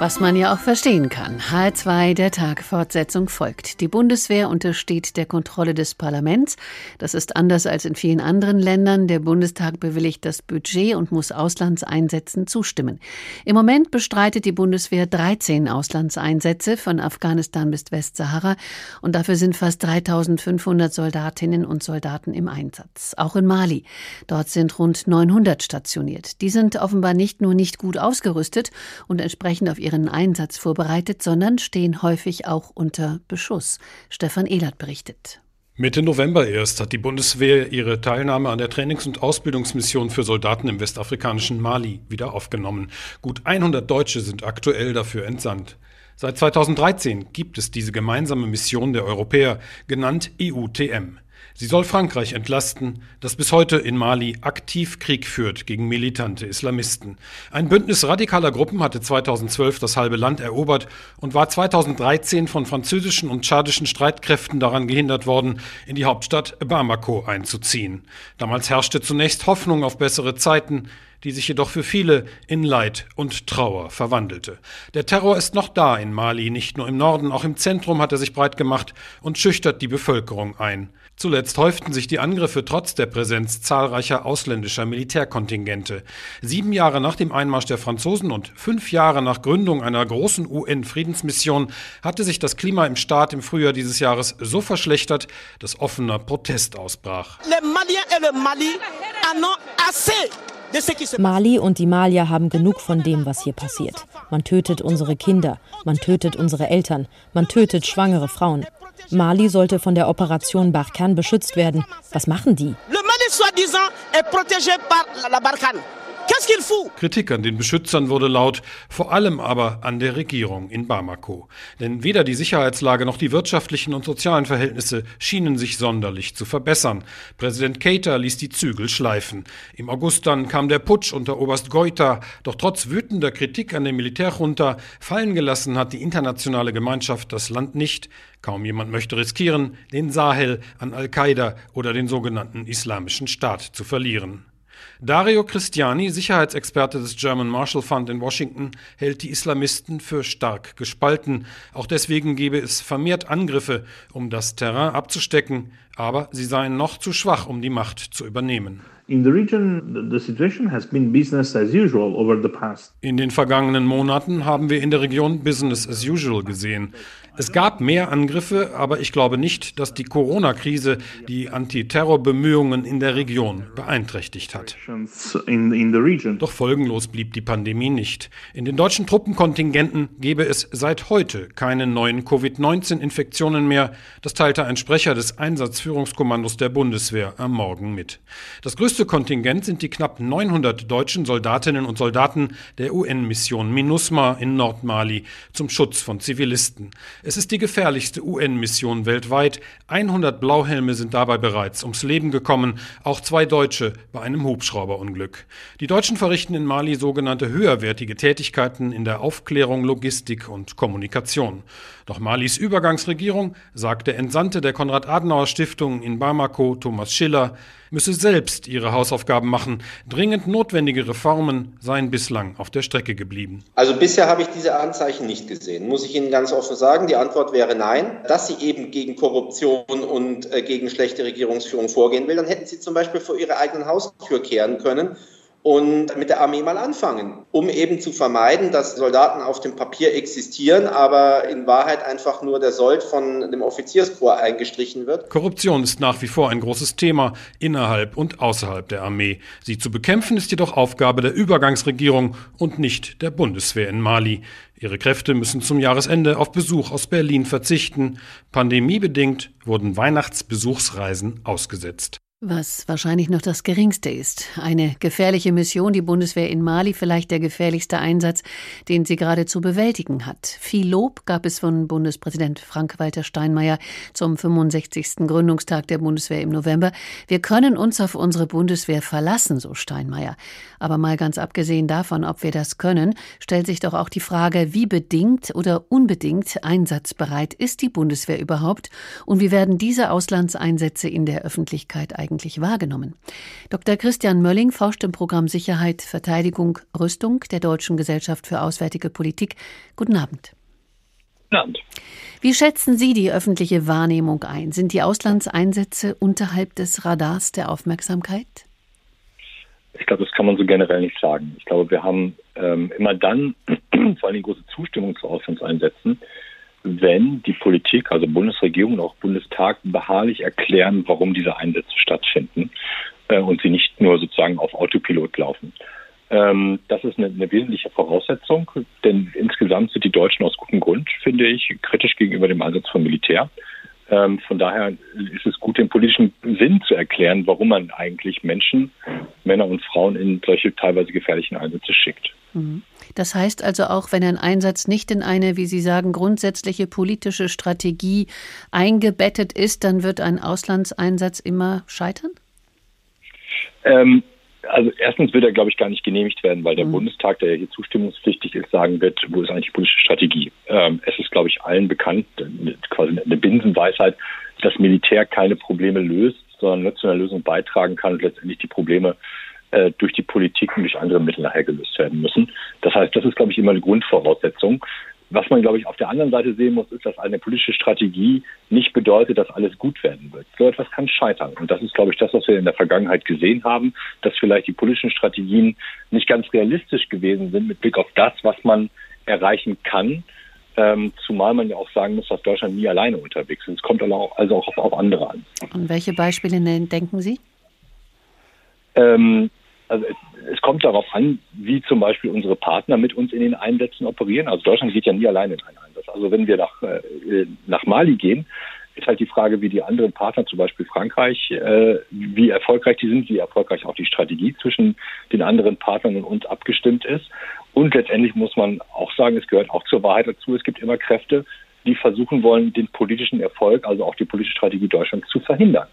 Was man ja auch verstehen kann. H2, der Tag, Fortsetzung folgt. Die Bundeswehr untersteht der Kontrolle des Parlaments. Das ist anders als in vielen anderen Ländern. Der Bundestag bewilligt das Budget und muss Auslandseinsätzen zustimmen. Im Moment bestreitet die Bundeswehr 13 Auslandseinsätze von Afghanistan bis Westsahara. Und dafür sind fast 3.500 Soldatinnen und Soldaten im Einsatz. Auch in Mali. Dort sind rund 900 stationiert. Die sind offenbar nicht nur nicht gut ausgerüstet und entsprechend auf ihre ihren Einsatz vorbereitet, sondern stehen häufig auch unter Beschuss. Stefan Ehlert berichtet. Mitte November erst hat die Bundeswehr ihre Teilnahme an der Trainings- und Ausbildungsmission für Soldaten im westafrikanischen Mali wieder aufgenommen. Gut 100 Deutsche sind aktuell dafür entsandt. Seit 2013 gibt es diese gemeinsame Mission der Europäer, genannt EUTM. Sie soll Frankreich entlasten, das bis heute in Mali aktiv Krieg führt gegen militante Islamisten. Ein Bündnis radikaler Gruppen hatte 2012 das halbe Land erobert und war 2013 von französischen und tschadischen Streitkräften daran gehindert worden, in die Hauptstadt Bamako einzuziehen. Damals herrschte zunächst Hoffnung auf bessere Zeiten, die sich jedoch für viele in Leid und Trauer verwandelte. Der Terror ist noch da in Mali, nicht nur im Norden, auch im Zentrum hat er sich breit gemacht und schüchtert die Bevölkerung ein. Zuletzt häuften sich die Angriffe trotz der Präsenz zahlreicher ausländischer Militärkontingente. 7 Jahre nach dem Einmarsch der Franzosen und 5 Jahre nach Gründung einer großen UN-Friedensmission hatte sich das Klima im Staat im Frühjahr dieses Jahres so verschlechtert, dass offener Protest ausbrach. Mali und die Malier haben genug von dem, was hier passiert. Man tötet unsere Kinder, man tötet unsere Eltern, man tötet schwangere Frauen. Mali sollte von der Operation Barkhane beschützt werden. Was machen die? Kritik an den Beschützern wurde laut, vor allem aber an der Regierung in Bamako. Denn weder die Sicherheitslage noch die wirtschaftlichen und sozialen Verhältnisse schienen sich sonderlich zu verbessern. Präsident Keita ließ die Zügel schleifen. Im August dann kam der Putsch unter Oberst Goita. Doch trotz wütender Kritik an der Militärjunta fallen gelassen hat die internationale Gemeinschaft das Land nicht. Kaum jemand möchte riskieren, den Sahel an Al-Qaida oder den sogenannten Islamischen Staat zu verlieren. Dario Cristiani, Sicherheitsexperte des German Marshall Fund in Washington, hält die Islamisten für stark gespalten. Auch deswegen gebe es vermehrt Angriffe, um das Terrain abzustecken. Aber sie seien noch zu schwach, um die Macht zu übernehmen. In den vergangenen Monaten haben wir in der Region Business as usual gesehen. Es gab mehr Angriffe, aber ich glaube nicht, dass die Corona-Krise die Antiterror-Bemühungen in der Region beeinträchtigt hat. Doch folgenlos blieb die Pandemie nicht. In den deutschen Truppenkontingenten gebe es seit heute keine neuen Covid-19-Infektionen mehr. Das teilte ein Sprecher des Einsatzführungskommandos der Bundeswehr am Morgen mit. Das größte Kontingent sind die knapp 900 deutschen Soldatinnen und Soldaten der UN-Mission MINUSMA in Nordmali zum Schutz von Zivilisten. Es ist die gefährlichste UN-Mission weltweit. 100 Blauhelme sind dabei bereits ums Leben gekommen, auch 2 Deutsche bei einem Hubschrauberunglück. Die Deutschen verrichten in Mali sogenannte höherwertige Tätigkeiten in der Aufklärung, Logistik und Kommunikation. Doch Malis Übergangsregierung, sagt der Entsandte der Konrad-Adenauer-Stiftung in Bamako, Thomas Schiller, müsse selbst ihre Hausaufgaben machen. Dringend notwendige Reformen seien bislang auf der Strecke geblieben. Also bisher habe ich diese Anzeichen nicht gesehen, muss ich Ihnen ganz offen sagen. Die Antwort wäre nein. Dass sie eben gegen Korruption und gegen schlechte Regierungsführung vorgehen will, dann hätten sie zum Beispiel vor ihre eigenen Haustür kehren können und mit der Armee mal anfangen, um eben zu vermeiden, dass Soldaten auf dem Papier existieren, aber in Wahrheit einfach nur der Sold von dem Offizierskorps eingestrichen wird. Korruption ist nach wie vor ein großes Thema innerhalb und außerhalb der Armee. Sie zu bekämpfen ist jedoch Aufgabe der Übergangsregierung und nicht der Bundeswehr in Mali. Ihre Kräfte müssen zum Jahresende auf Besuch aus Berlin verzichten. Pandemiebedingt wurden Weihnachtsbesuchsreisen ausgesetzt. Was wahrscheinlich noch das Geringste ist. Eine gefährliche Mission, die Bundeswehr in Mali, vielleicht der gefährlichste Einsatz, den sie gerade zu bewältigen hat. Viel Lob gab es von Bundespräsident Frank-Walter Steinmeier zum 65. Gründungstag der Bundeswehr im November. Wir können uns auf unsere Bundeswehr verlassen, so Steinmeier. Aber mal ganz abgesehen davon, ob wir das können, stellt sich doch auch die Frage, wie bedingt oder unbedingt einsatzbereit ist die Bundeswehr überhaupt und wie werden diese Auslandseinsätze in der Öffentlichkeit eigentlich wahrgenommen. Dr. Christian Mölling forscht im Programm Sicherheit, Verteidigung, Rüstung der Deutschen Gesellschaft für Auswärtige Politik. Guten Abend. Guten Abend. Wie schätzen Sie die öffentliche Wahrnehmung ein? Sind die Auslandseinsätze unterhalb des Radars der Aufmerksamkeit? Ich glaube, das kann man so generell nicht sagen. Ich glaube, wir haben immer dann vor allem große Zustimmung zu Auslandseinsätzen, wenn die Politik, also Bundesregierung und auch Bundestag, beharrlich erklären, warum diese Einsätze stattfinden und sie nicht nur sozusagen auf Autopilot laufen. Das ist eine wesentliche Voraussetzung, denn insgesamt sind die Deutschen aus gutem Grund, finde ich, kritisch gegenüber dem Einsatz von Militär. Von daher ist es gut, den politischen Sinn zu erklären, warum man eigentlich Menschen, Männer und Frauen in solche teilweise gefährlichen Einsätze schickt. Das heißt also auch, wenn ein Einsatz nicht in eine, wie Sie sagen, grundsätzliche politische Strategie eingebettet ist, dann wird ein Auslandseinsatz immer scheitern? Also erstens wird er, glaube ich, gar nicht genehmigt werden, weil der Bundestag, der ja hier zustimmungspflichtig ist, sagen wird, wo ist eigentlich die politische Strategie? Es ist, glaube ich, allen bekannt, quasi eine Binsenweisheit, dass Militär keine Probleme löst, sondern nur zu einer Lösung beitragen kann und letztendlich die Probleme durch die Politik und durch andere Mittel nachher gelöst werden müssen. Das heißt, das ist, glaube ich, immer eine Grundvoraussetzung. Was man, glaube ich, auf der anderen Seite sehen muss, ist, dass eine politische Strategie nicht bedeutet, dass alles gut werden wird. So etwas kann scheitern. Und das ist, glaube ich, das, was wir in der Vergangenheit gesehen haben, dass vielleicht die politischen Strategien nicht ganz realistisch gewesen sind mit Blick auf das, was man erreichen kann. Zumal man ja auch sagen muss, dass Deutschland nie alleine unterwegs ist. Es kommt also auch auf andere an. Und welche Beispiele denken Sie? Also es kommt darauf an, wie zum Beispiel unsere Partner mit uns in den Einsätzen operieren. Also Deutschland geht ja nie alleine in einen Einsatz. Also wenn wir nach Mali gehen, ist halt die Frage, wie die anderen Partner, zum Beispiel Frankreich, wie erfolgreich die sind, wie erfolgreich auch die Strategie zwischen den anderen Partnern und uns abgestimmt ist. Und letztendlich muss man auch sagen, es gehört auch zur Wahrheit dazu, es gibt immer Kräfte, die versuchen wollen, den politischen Erfolg, also auch die politische Strategie Deutschlands zu verhindern.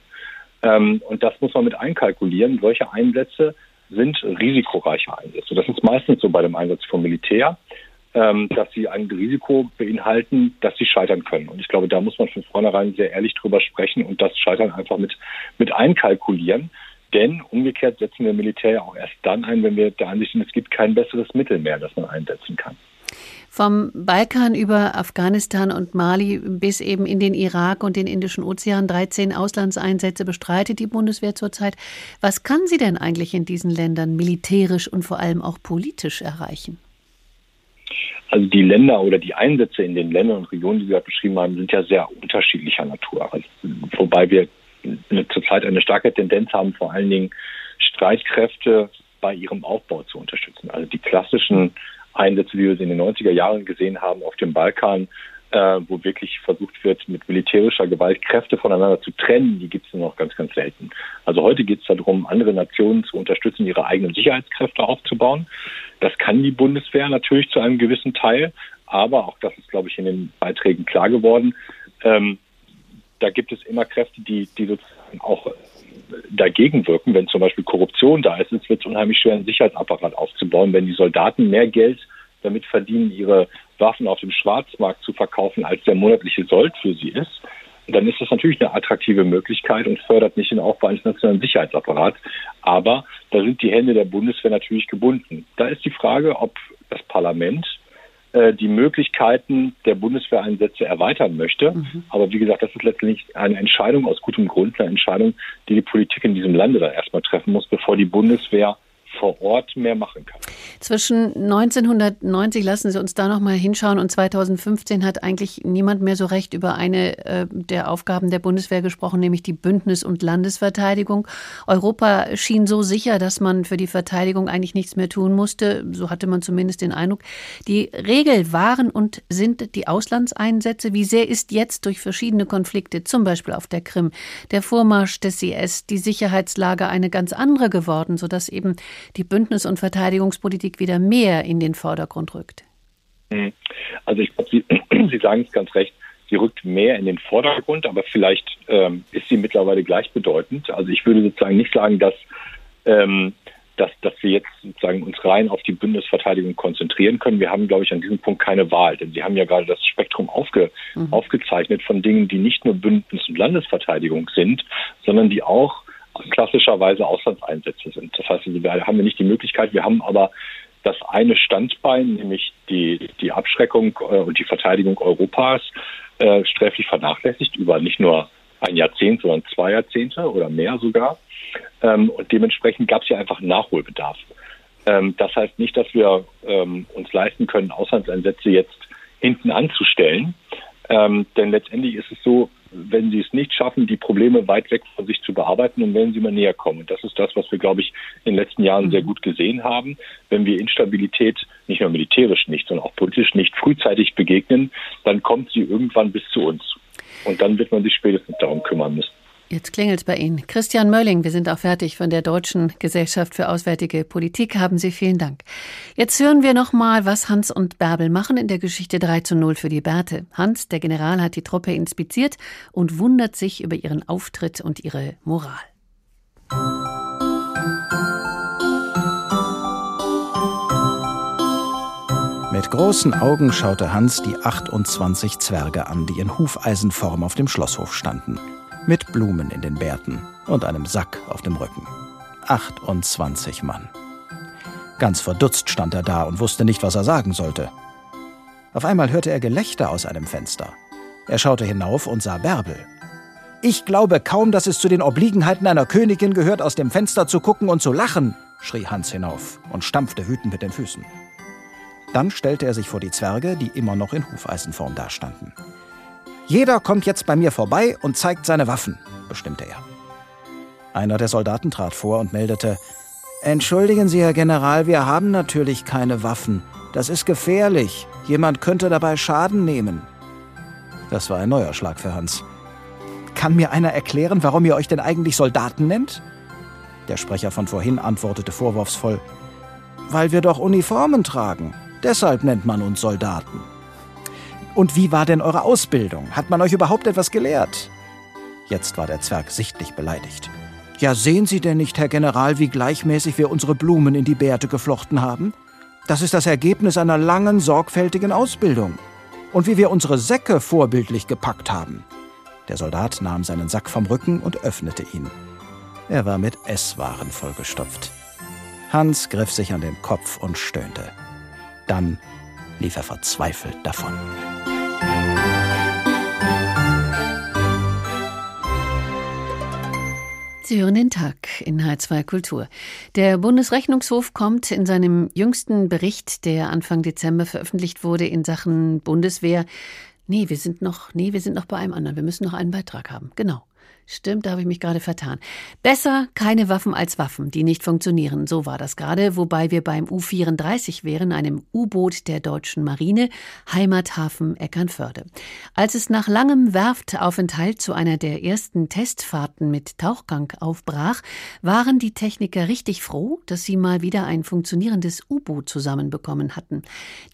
Und das muss man mit einkalkulieren, solche Einsätze sind risikoreiche Einsätze. Das ist meistens so bei dem Einsatz vom Militär, dass sie ein Risiko beinhalten, dass sie scheitern können. Und ich glaube, da muss man von vornherein sehr ehrlich drüber sprechen und das Scheitern einfach mit einkalkulieren. Denn umgekehrt setzen wir Militär ja auch erst dann ein, wenn wir der Ansicht sind, es gibt kein besseres Mittel mehr, das man einsetzen kann. Vom Balkan über Afghanistan und Mali bis eben in den Irak und den Indischen Ozean, 13 Auslandseinsätze bestreitet die Bundeswehr zurzeit. Was kann sie denn eigentlich in diesen Ländern militärisch und vor allem auch politisch erreichen? Also die Länder oder die Einsätze in den Ländern und Regionen, die wir beschrieben haben, sind ja sehr unterschiedlicher Natur. Wobei wir zurzeit eine starke Tendenz haben, vor allen Dingen Streitkräfte bei ihrem Aufbau zu unterstützen. Also die klassischen Einsätze, wie wir sie in den 90er Jahren gesehen haben auf dem Balkan, wo wirklich versucht wird, mit militärischer Gewalt Kräfte voneinander zu trennen, die gibt es nur noch ganz, ganz selten. Also heute geht es darum, andere Nationen zu unterstützen, ihre eigenen Sicherheitskräfte aufzubauen. Das kann die Bundeswehr natürlich zu einem gewissen Teil, aber auch das ist, glaube ich, in den Beiträgen klar geworden, da gibt es immer Kräfte, die sozusagen auch dagegen wirken, wenn zum Beispiel Korruption da ist, wird es unheimlich schwer, einen Sicherheitsapparat aufzubauen, wenn die Soldaten mehr Geld damit verdienen, ihre Waffen auf dem Schwarzmarkt zu verkaufen, als der monatliche Sold für sie ist, dann ist das natürlich eine attraktive Möglichkeit und fördert nicht den Aufbau eines nationalen Sicherheitsapparats. Aber da sind die Hände der Bundeswehr natürlich gebunden. Da ist die Frage, ob das Parlament die Möglichkeiten der Bundeswehreinsätze erweitern möchte. Aber wie gesagt, das ist letztendlich eine Entscheidung aus gutem Grund, eine Entscheidung, die die Politik in diesem Lande dann erstmal treffen muss, bevor die Bundeswehr vor Ort mehr machen kann. Zwischen 1990, lassen Sie uns da nochmal hinschauen, und 2015 hat eigentlich niemand mehr so recht über eine der Aufgaben der Bundeswehr gesprochen, nämlich die Bündnis- und Landesverteidigung. Europa schien so sicher, dass man für die Verteidigung eigentlich nichts mehr tun musste. So hatte man zumindest den Eindruck. Die Regel waren und sind die Auslandseinsätze. Wie sehr ist jetzt durch verschiedene Konflikte, zum Beispiel auf der Krim, der Vormarsch des IS, die Sicherheitslage eine ganz andere geworden, sodass eben die Bündnis- und Verteidigungspolitik wieder mehr in den Vordergrund rückt? Also ich glaube, Sie sagen es ganz recht, sie rückt mehr in den Vordergrund, aber vielleicht ist sie mittlerweile gleichbedeutend. Also ich würde sozusagen nicht sagen, dass wir jetzt sozusagen uns rein auf die Bündnisverteidigung konzentrieren können. Wir haben, glaube ich, an diesem Punkt keine Wahl, denn Sie haben ja gerade das Spektrum aufgezeichnet von Dingen, die nicht nur Bündnis- und Landesverteidigung sind, sondern die auch klassischerweise Auslandseinsätze sind. Das heißt, wir haben nicht die Möglichkeit, wir haben aber das eine Standbein, nämlich die Abschreckung und die Verteidigung Europas, sträflich vernachlässigt über nicht nur ein Jahrzehnt, sondern 2 Jahrzehnte oder mehr sogar. Und dementsprechend gab es ja einfach Nachholbedarf. Das heißt nicht, dass wir uns leisten können, Auslandseinsätze jetzt hinten anzustellen, denn letztendlich ist es so, wenn sie es nicht schaffen, die Probleme weit weg von sich zu bearbeiten und wenn sie mal näher kommen. Das ist das, was wir, glaube ich, in den letzten Jahren sehr gut gesehen haben. Wenn wir Instabilität nicht nur militärisch nicht, sondern auch politisch nicht frühzeitig begegnen, dann kommt sie irgendwann bis zu uns. Und dann wird man sich spätestens darum kümmern müssen. Jetzt klingelt's bei Ihnen. Christian Mölling, wir sind auch fertig von der Deutschen Gesellschaft für Auswärtige Politik. Haben Sie vielen Dank. Jetzt hören wir nochmal, was Hans und Bärbel machen in der Geschichte 3:0 für die Bärte. Hans, der General, hat die Truppe inspiziert und wundert sich über ihren Auftritt und ihre Moral. Mit großen Augen schaute Hans die 28 Zwerge an, die in Hufeisenform auf dem Schlosshof standen. Mit Blumen in den Bärten und einem Sack auf dem Rücken. 28 Mann. Ganz verdutzt stand er da und wusste nicht, was er sagen sollte. Auf einmal hörte er Gelächter aus einem Fenster. Er schaute hinauf und sah Bärbel. »Ich glaube kaum, dass es zu den Obliegenheiten einer Königin gehört, aus dem Fenster zu gucken und zu lachen«, schrie Hans hinauf und stampfte wütend mit den Füßen. Dann stellte er sich vor die Zwerge, die immer noch in Hufeisenform dastanden. »Jeder kommt jetzt bei mir vorbei und zeigt seine Waffen«, bestimmte er. Einer der Soldaten trat vor und meldete: »Entschuldigen Sie, Herr General, wir haben natürlich keine Waffen. Das ist gefährlich. Jemand könnte dabei Schaden nehmen.« Das war ein neuer Schlag für Hans. »Kann mir einer erklären, warum ihr euch denn eigentlich Soldaten nennt?« Der Sprecher von vorhin antwortete vorwurfsvoll: »Weil wir doch Uniformen tragen. Deshalb nennt man uns Soldaten.« »Und wie war denn eure Ausbildung? Hat man euch überhaupt etwas gelehrt?« Jetzt war der Zwerg sichtlich beleidigt. »Ja, sehen Sie denn nicht, Herr General, wie gleichmäßig wir unsere Blumen in die Bärte geflochten haben? Das ist das Ergebnis einer langen, sorgfältigen Ausbildung. Und wie wir unsere Säcke vorbildlich gepackt haben.« Der Soldat nahm seinen Sack vom Rücken und öffnete ihn. Er war mit Esswaren vollgestopft. Hans griff sich an den Kopf und stöhnte. Dann lief er verzweifelt davon. Sie hören den Tag in H2 Kultur. Der Bundesrechnungshof kommt in seinem jüngsten Bericht, der Anfang Dezember veröffentlicht wurde, in Sachen Bundeswehr. Wir sind noch bei einem anderen. Wir müssen noch einen Beitrag haben. Genau. Stimmt, da habe ich mich gerade vertan. Besser keine Waffen als Waffen, die nicht funktionieren. So war das gerade, wobei wir beim U-34 wären, einem U-Boot der deutschen Marine, Heimathafen Eckernförde. Als es nach langem Werftaufenthalt zu einer der ersten Testfahrten mit Tauchgang aufbrach, waren die Techniker richtig froh, dass sie mal wieder ein funktionierendes U-Boot zusammenbekommen hatten.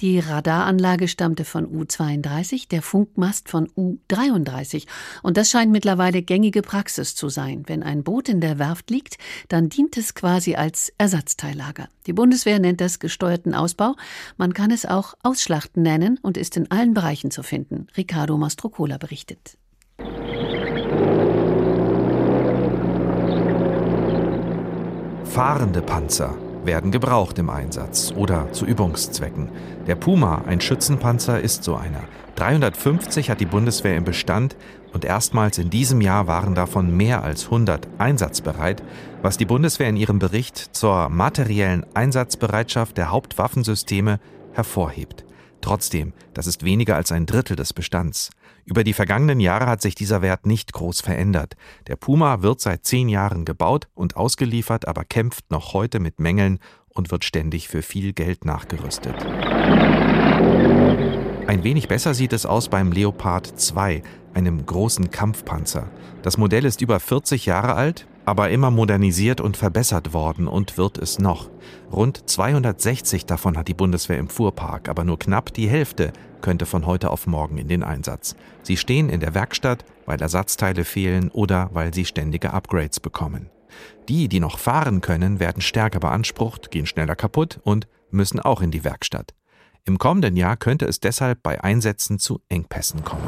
Die Radaranlage stammte von U-32, der Funkmast von U-33. Und das scheint mittlerweile gängige Praxis zu sein. Wenn ein Boot in der Werft liegt, dann dient es quasi als Ersatzteillager. Die Bundeswehr nennt das gesteuerten Ausbau. Man kann es auch Ausschlachten nennen und ist in allen Bereichen zu finden. Riccardo Mastrocola berichtet. Fahrende Panzer werden gebraucht im Einsatz oder zu Übungszwecken. Der Puma, ein Schützenpanzer, ist so einer. 350 hat die Bundeswehr im Bestand und erstmals in diesem Jahr waren davon mehr als 100 einsatzbereit, was die Bundeswehr in ihrem Bericht zur materiellen Einsatzbereitschaft der Hauptwaffensysteme hervorhebt. Trotzdem, das ist weniger als ein Drittel des Bestands. Über die vergangenen Jahre hat sich dieser Wert nicht groß verändert. Der Puma wird seit 10 Jahren gebaut und ausgeliefert, aber kämpft noch heute mit Mängeln und wird ständig für viel Geld nachgerüstet. Ein wenig besser sieht es aus beim Leopard 2, einem großen Kampfpanzer. Das Modell ist über 40 Jahre alt, aber immer modernisiert und verbessert worden und wird es noch. Rund 260 davon hat die Bundeswehr im Fuhrpark, aber nur knapp die Hälfte könnte von heute auf morgen in den Einsatz. Sie stehen in der Werkstatt, weil Ersatzteile fehlen oder weil sie ständige Upgrades bekommen. Die, die noch fahren können, werden stärker beansprucht, gehen schneller kaputt und müssen auch in die Werkstatt. Im kommenden Jahr könnte es deshalb bei Einsätzen zu Engpässen kommen.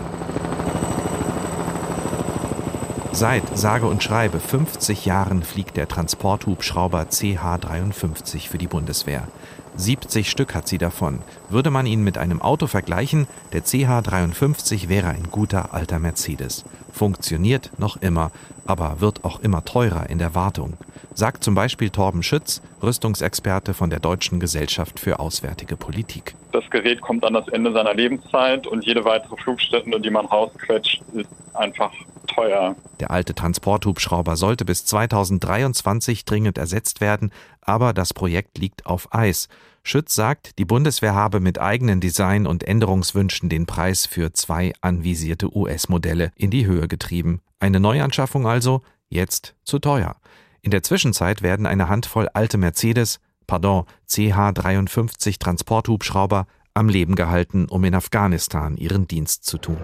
Seit sage und schreibe 50 Jahren fliegt der Transporthubschrauber CH53 für die Bundeswehr. 70 Stück hat sie davon. Würde man ihn mit einem Auto vergleichen, der CH53 wäre ein guter alter Mercedes. Funktioniert noch immer, aber wird auch immer teurer in der Wartung. Sagt zum Beispiel Torben Schütz, Rüstungsexperte von der Deutschen Gesellschaft für Auswärtige Politik. Das Gerät kommt an das Ende seiner Lebenszeit und jede weitere Flugstunde, die man rausquetscht, ist einfach teuer. Der alte Transporthubschrauber sollte bis 2023 dringend ersetzt werden, aber das Projekt liegt auf Eis. Schütz sagt, die Bundeswehr habe mit eigenen Design- und Änderungswünschen den Preis für 2 anvisierte US-Modelle in die Höhe getrieben. Eine Neuanschaffung also, jetzt zu teuer. In der Zwischenzeit werden eine Handvoll alte CH-53 Transporthubschrauber am Leben gehalten, um in Afghanistan ihren Dienst zu tun. „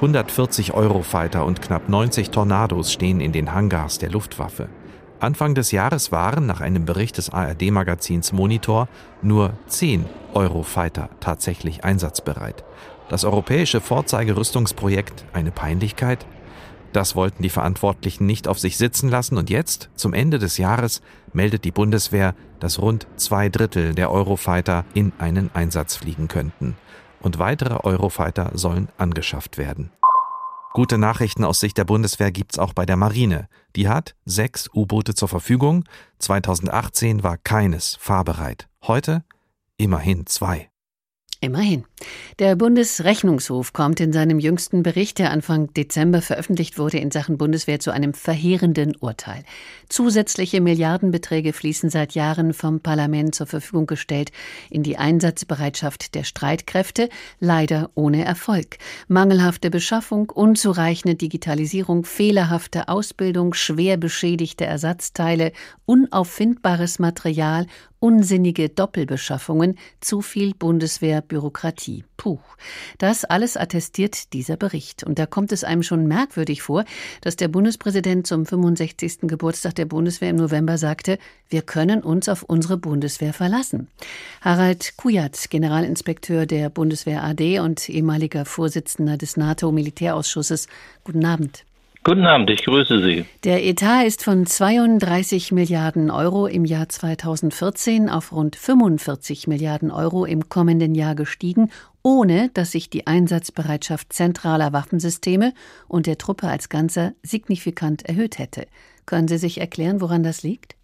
140 Eurofighter und knapp 90 Tornados stehen in den Hangars der Luftwaffe. Anfang des Jahres waren, nach einem Bericht des ARD-Magazins Monitor, nur 10 Eurofighter tatsächlich einsatzbereit. Das europäische Vorzeigerüstungsprojekt eine Peinlichkeit? Das wollten die Verantwortlichen nicht auf sich sitzen lassen und jetzt, zum Ende des Jahres, meldet die Bundeswehr, dass rund 2/3 der Eurofighter in einen Einsatz fliegen könnten. Und weitere Eurofighter sollen angeschafft werden. Gute Nachrichten aus Sicht der Bundeswehr gibt's auch bei der Marine. Die hat 6 U-Boote zur Verfügung. 2018 war keines fahrbereit. Heute immerhin 2. Immerhin. Der Bundesrechnungshof kommt in seinem jüngsten Bericht, der Anfang Dezember veröffentlicht wurde, in Sachen Bundeswehr zu einem verheerenden Urteil. Zusätzliche Milliardenbeträge fließen seit Jahren vom Parlament zur Verfügung gestellt in die Einsatzbereitschaft der Streitkräfte, leider ohne Erfolg. Mangelhafte Beschaffung, unzureichende Digitalisierung, fehlerhafte Ausbildung, schwer beschädigte Ersatzteile, unauffindbares Material, unsinnige Doppelbeschaffungen, zu viel Bundeswehrbürokratie. Puh, das alles attestiert dieser Bericht. Und da kommt es einem schon merkwürdig vor, dass der Bundespräsident zum 65. Geburtstag der Bundeswehr im November sagte, wir können uns auf unsere Bundeswehr verlassen. Harald Kujat, Generalinspekteur der Bundeswehr AD und ehemaliger Vorsitzender des NATO-Militärausschusses. Guten Abend. Guten Abend, ich grüße Sie. Der Etat ist von 32 Milliarden Euro im Jahr 2014 auf rund 45 Milliarden Euro im kommenden Jahr gestiegen, ohne dass sich die Einsatzbereitschaft zentraler Waffensysteme und der Truppe als Ganzer signifikant erhöht hätte. Können Sie sich erklären, woran das liegt?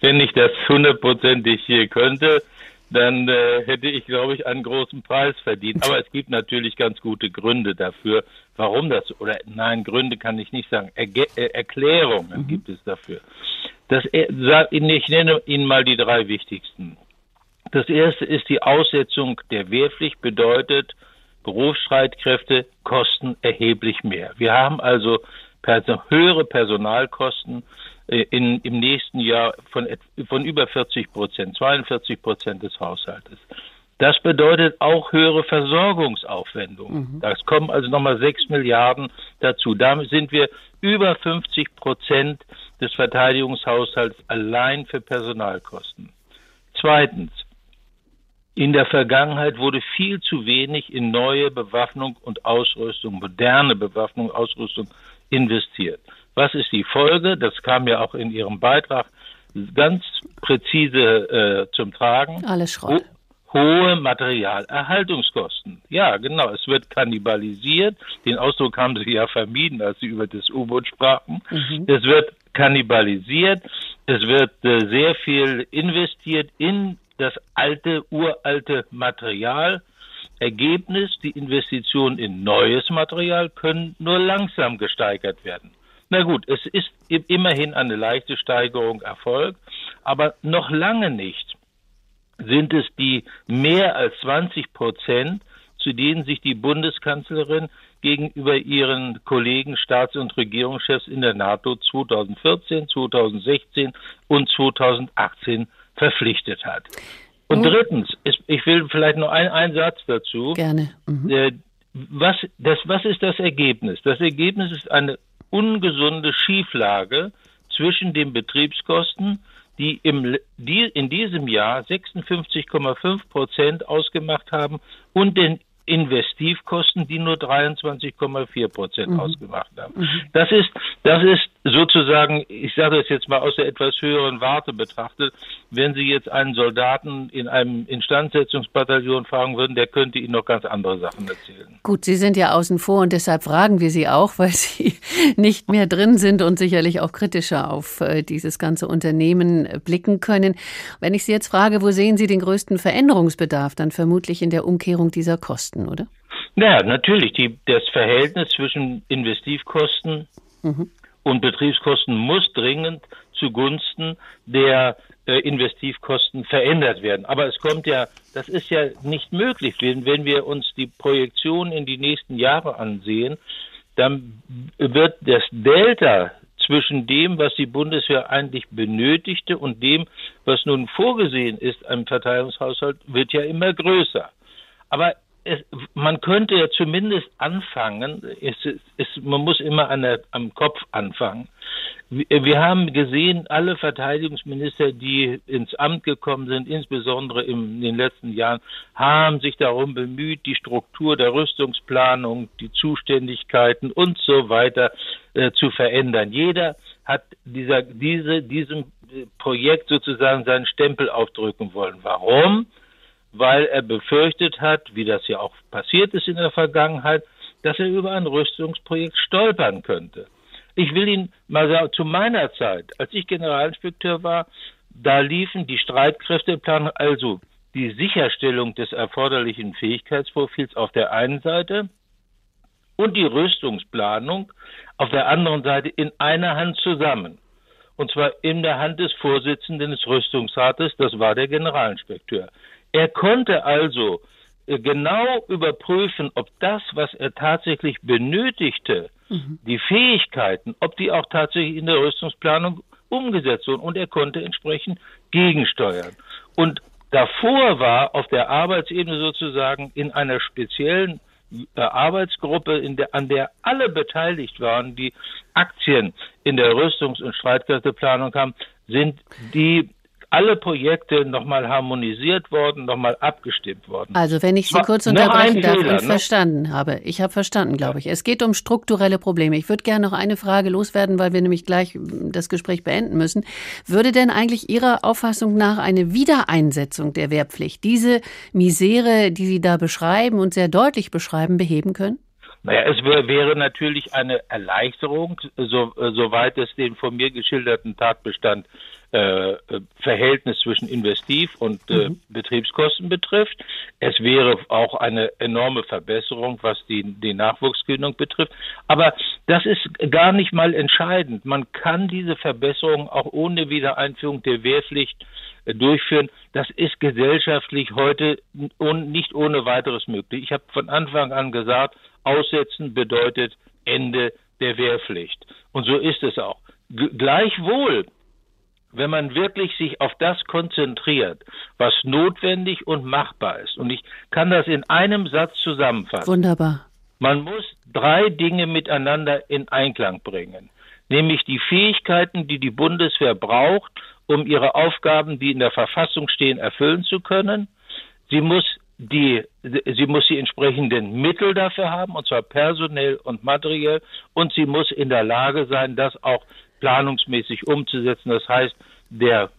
Wenn ich das 100%ig hier könnte, dann hätte ich, glaube ich, einen großen Preis verdient. Aber es gibt natürlich ganz gute Gründe dafür, warum das, oder nein, Gründe kann ich nicht sagen, Erklärungen gibt es dafür. Ich nenne Ihnen mal die 3 wichtigsten. Das erste ist die Aussetzung der Wehrpflicht, bedeutet, Berufsstreitkräfte kosten erheblich mehr. Wir haben also höhere Personalkosten im nächsten Jahr von über 40%, 42% des Haushaltes. Das bedeutet auch höhere Versorgungsaufwendungen. Das kommen also nochmal 6 Milliarden dazu. Damit sind wir über 50% des Verteidigungshaushalts allein für Personalkosten. Zweitens, in der Vergangenheit wurde viel zu wenig in neue Bewaffnung und Ausrüstung, moderne Bewaffnung und Ausrüstung investiert. Was ist die Folge? Das kam ja auch in Ihrem Beitrag ganz präzise zum Tragen. Alles Schrott. Hohe Materialerhaltungskosten. Ja, genau. Es wird kannibalisiert. Den Ausdruck haben Sie ja vermieden, als Sie über das U-Boot sprachen. Es wird kannibalisiert. Es wird sehr viel investiert in das alte, uralte Material. Ergebnis, die Investitionen in neues Material können nur langsam gesteigert werden. Na gut, es ist immerhin eine leichte Steigerung erfolgt, aber noch lange nicht sind es die mehr als 20%, zu denen sich die Bundeskanzlerin gegenüber ihren Kollegen Staats- und Regierungschefs in der NATO 2014, 2016 und 2018 verpflichtet hat. Und drittens, ich will vielleicht noch einen Satz dazu. Gerne. Was ist das Ergebnis? Das Ergebnis ist eine ungesunde Schieflage zwischen den Betriebskosten, die in diesem Jahr 56,5% ausgemacht haben, und den Investivkosten, die nur 23,4% ausgemacht haben. Das ist sozusagen, ich sage das jetzt mal aus der etwas höheren Warte betrachtet, wenn Sie jetzt einen Soldaten in einem Instandsetzungsbataillon fragen würden, der könnte Ihnen noch ganz andere Sachen erzählen. Gut, Sie sind ja außen vor und deshalb fragen wir Sie auch, weil Sie nicht mehr drin sind und sicherlich auch kritischer auf dieses ganze Unternehmen blicken können. Wenn ich Sie jetzt frage, wo sehen Sie den größten Veränderungsbedarf, dann vermutlich in der Umkehrung dieser Kosten, oder? Naja, natürlich. Das Verhältnis zwischen Investivkosten und Betriebskosten muss dringend zugunsten der Investivkosten verändert werden. Aber es kommt ja, das ist ja nicht möglich. Wenn wir uns die Projektion in die nächsten Jahre ansehen, dann wird das Delta zwischen dem, was die Bundeswehr eigentlich benötigte und dem, was nun vorgesehen ist am Verteidigungshaushalt, wird ja immer größer. Aber man könnte ja zumindest anfangen, man muss immer am Kopf anfangen. Wir haben gesehen, alle Verteidigungsminister, die ins Amt gekommen sind, insbesondere in den letzten Jahren, haben sich darum bemüht, die Struktur der Rüstungsplanung, die Zuständigkeiten und so weiter zu verändern. Jeder hat diesem Projekt sozusagen seinen Stempel aufdrücken wollen. Warum? Weil er befürchtet hat, wie das ja auch passiert ist in der Vergangenheit, dass er über ein Rüstungsprojekt stolpern könnte. Ich will Ihnen mal sagen, zu meiner Zeit, als ich Generalinspekteur war, da liefen die Streitkräfteplanung, also die Sicherstellung des erforderlichen Fähigkeitsprofils auf der einen Seite und die Rüstungsplanung auf der anderen Seite in einer Hand zusammen. Und zwar in der Hand des Vorsitzenden des Rüstungsrates, das war der Generalinspekteur. Er konnte also genau überprüfen, ob das, was er tatsächlich benötigte, die Fähigkeiten, ob die auch tatsächlich in der Rüstungsplanung umgesetzt wurden. Und er konnte entsprechend gegensteuern. Und davor war auf der Arbeitsebene sozusagen in einer speziellen Arbeitsgruppe, an der alle beteiligt waren, die Aktien in der Rüstungs- und Streitkräfteplanung haben, sind alle Projekte nochmal harmonisiert worden, nochmal abgestimmt worden. Also wenn ich Sie kurz unterbrechen darf und verstanden habe. Ich habe verstanden, glaube ich. Es geht um strukturelle Probleme. Ich würde gerne noch eine Frage loswerden, weil wir nämlich gleich das Gespräch beenden müssen. Würde denn eigentlich Ihrer Auffassung nach eine Wiedereinsetzung der Wehrpflicht diese Misere, die Sie da beschreiben und sehr deutlich beschreiben, beheben können? Naja, es wäre natürlich eine Erleichterung, soweit es den von mir geschilderten Tatbestand Verhältnis zwischen Investiv- und Betriebskosten betrifft. Es wäre auch eine enorme Verbesserung, was die Nachwuchsgewinnung betrifft. Aber das ist gar nicht mal entscheidend. Man kann diese Verbesserung auch ohne Wiedereinführung der Wehrpflicht durchführen. Das ist gesellschaftlich heute nicht ohne weiteres möglich. Ich habe von Anfang an gesagt, Aussetzen bedeutet Ende der Wehrpflicht. Und so ist es auch. Gleichwohl, wenn man wirklich sich auf das konzentriert, was notwendig und machbar ist. Und ich kann das in einem Satz zusammenfassen. Wunderbar. Man muss drei Dinge miteinander in Einklang bringen. Nämlich die Fähigkeiten, die die Bundeswehr braucht, um ihre Aufgaben, die in der Verfassung stehen, erfüllen zu können. Sie muss die entsprechenden Mittel dafür haben, und zwar personell und materiell. Und sie muss in der Lage sein, das auch planungsmäßig umzusetzen. Das heißt, der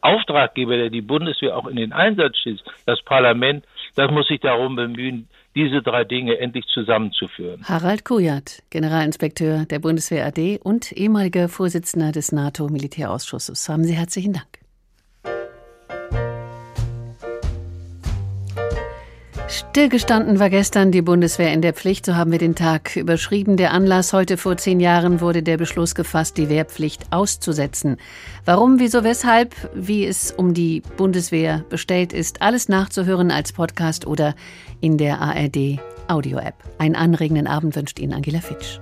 Auftraggeber, der die Bundeswehr auch in den Einsatz schießt, das Parlament, das muss sich darum bemühen, diese drei Dinge endlich zusammenzuführen. Harald Kujat, Generalinspekteur der Bundeswehr AD und ehemaliger Vorsitzender des NATO-Militärausschusses. Haben Sie herzlichen Dank. Stillgestanden war gestern die Bundeswehr in der Pflicht, so haben wir den Tag überschrieben. Der Anlass: heute vor 10 Jahren wurde der Beschluss gefasst, die Wehrpflicht auszusetzen. Warum, wieso, weshalb, wie es um die Bundeswehr bestellt ist, alles nachzuhören als Podcast oder in der ARD-Audio-App. Einen anregenden Abend wünscht Ihnen Angela Fitsch.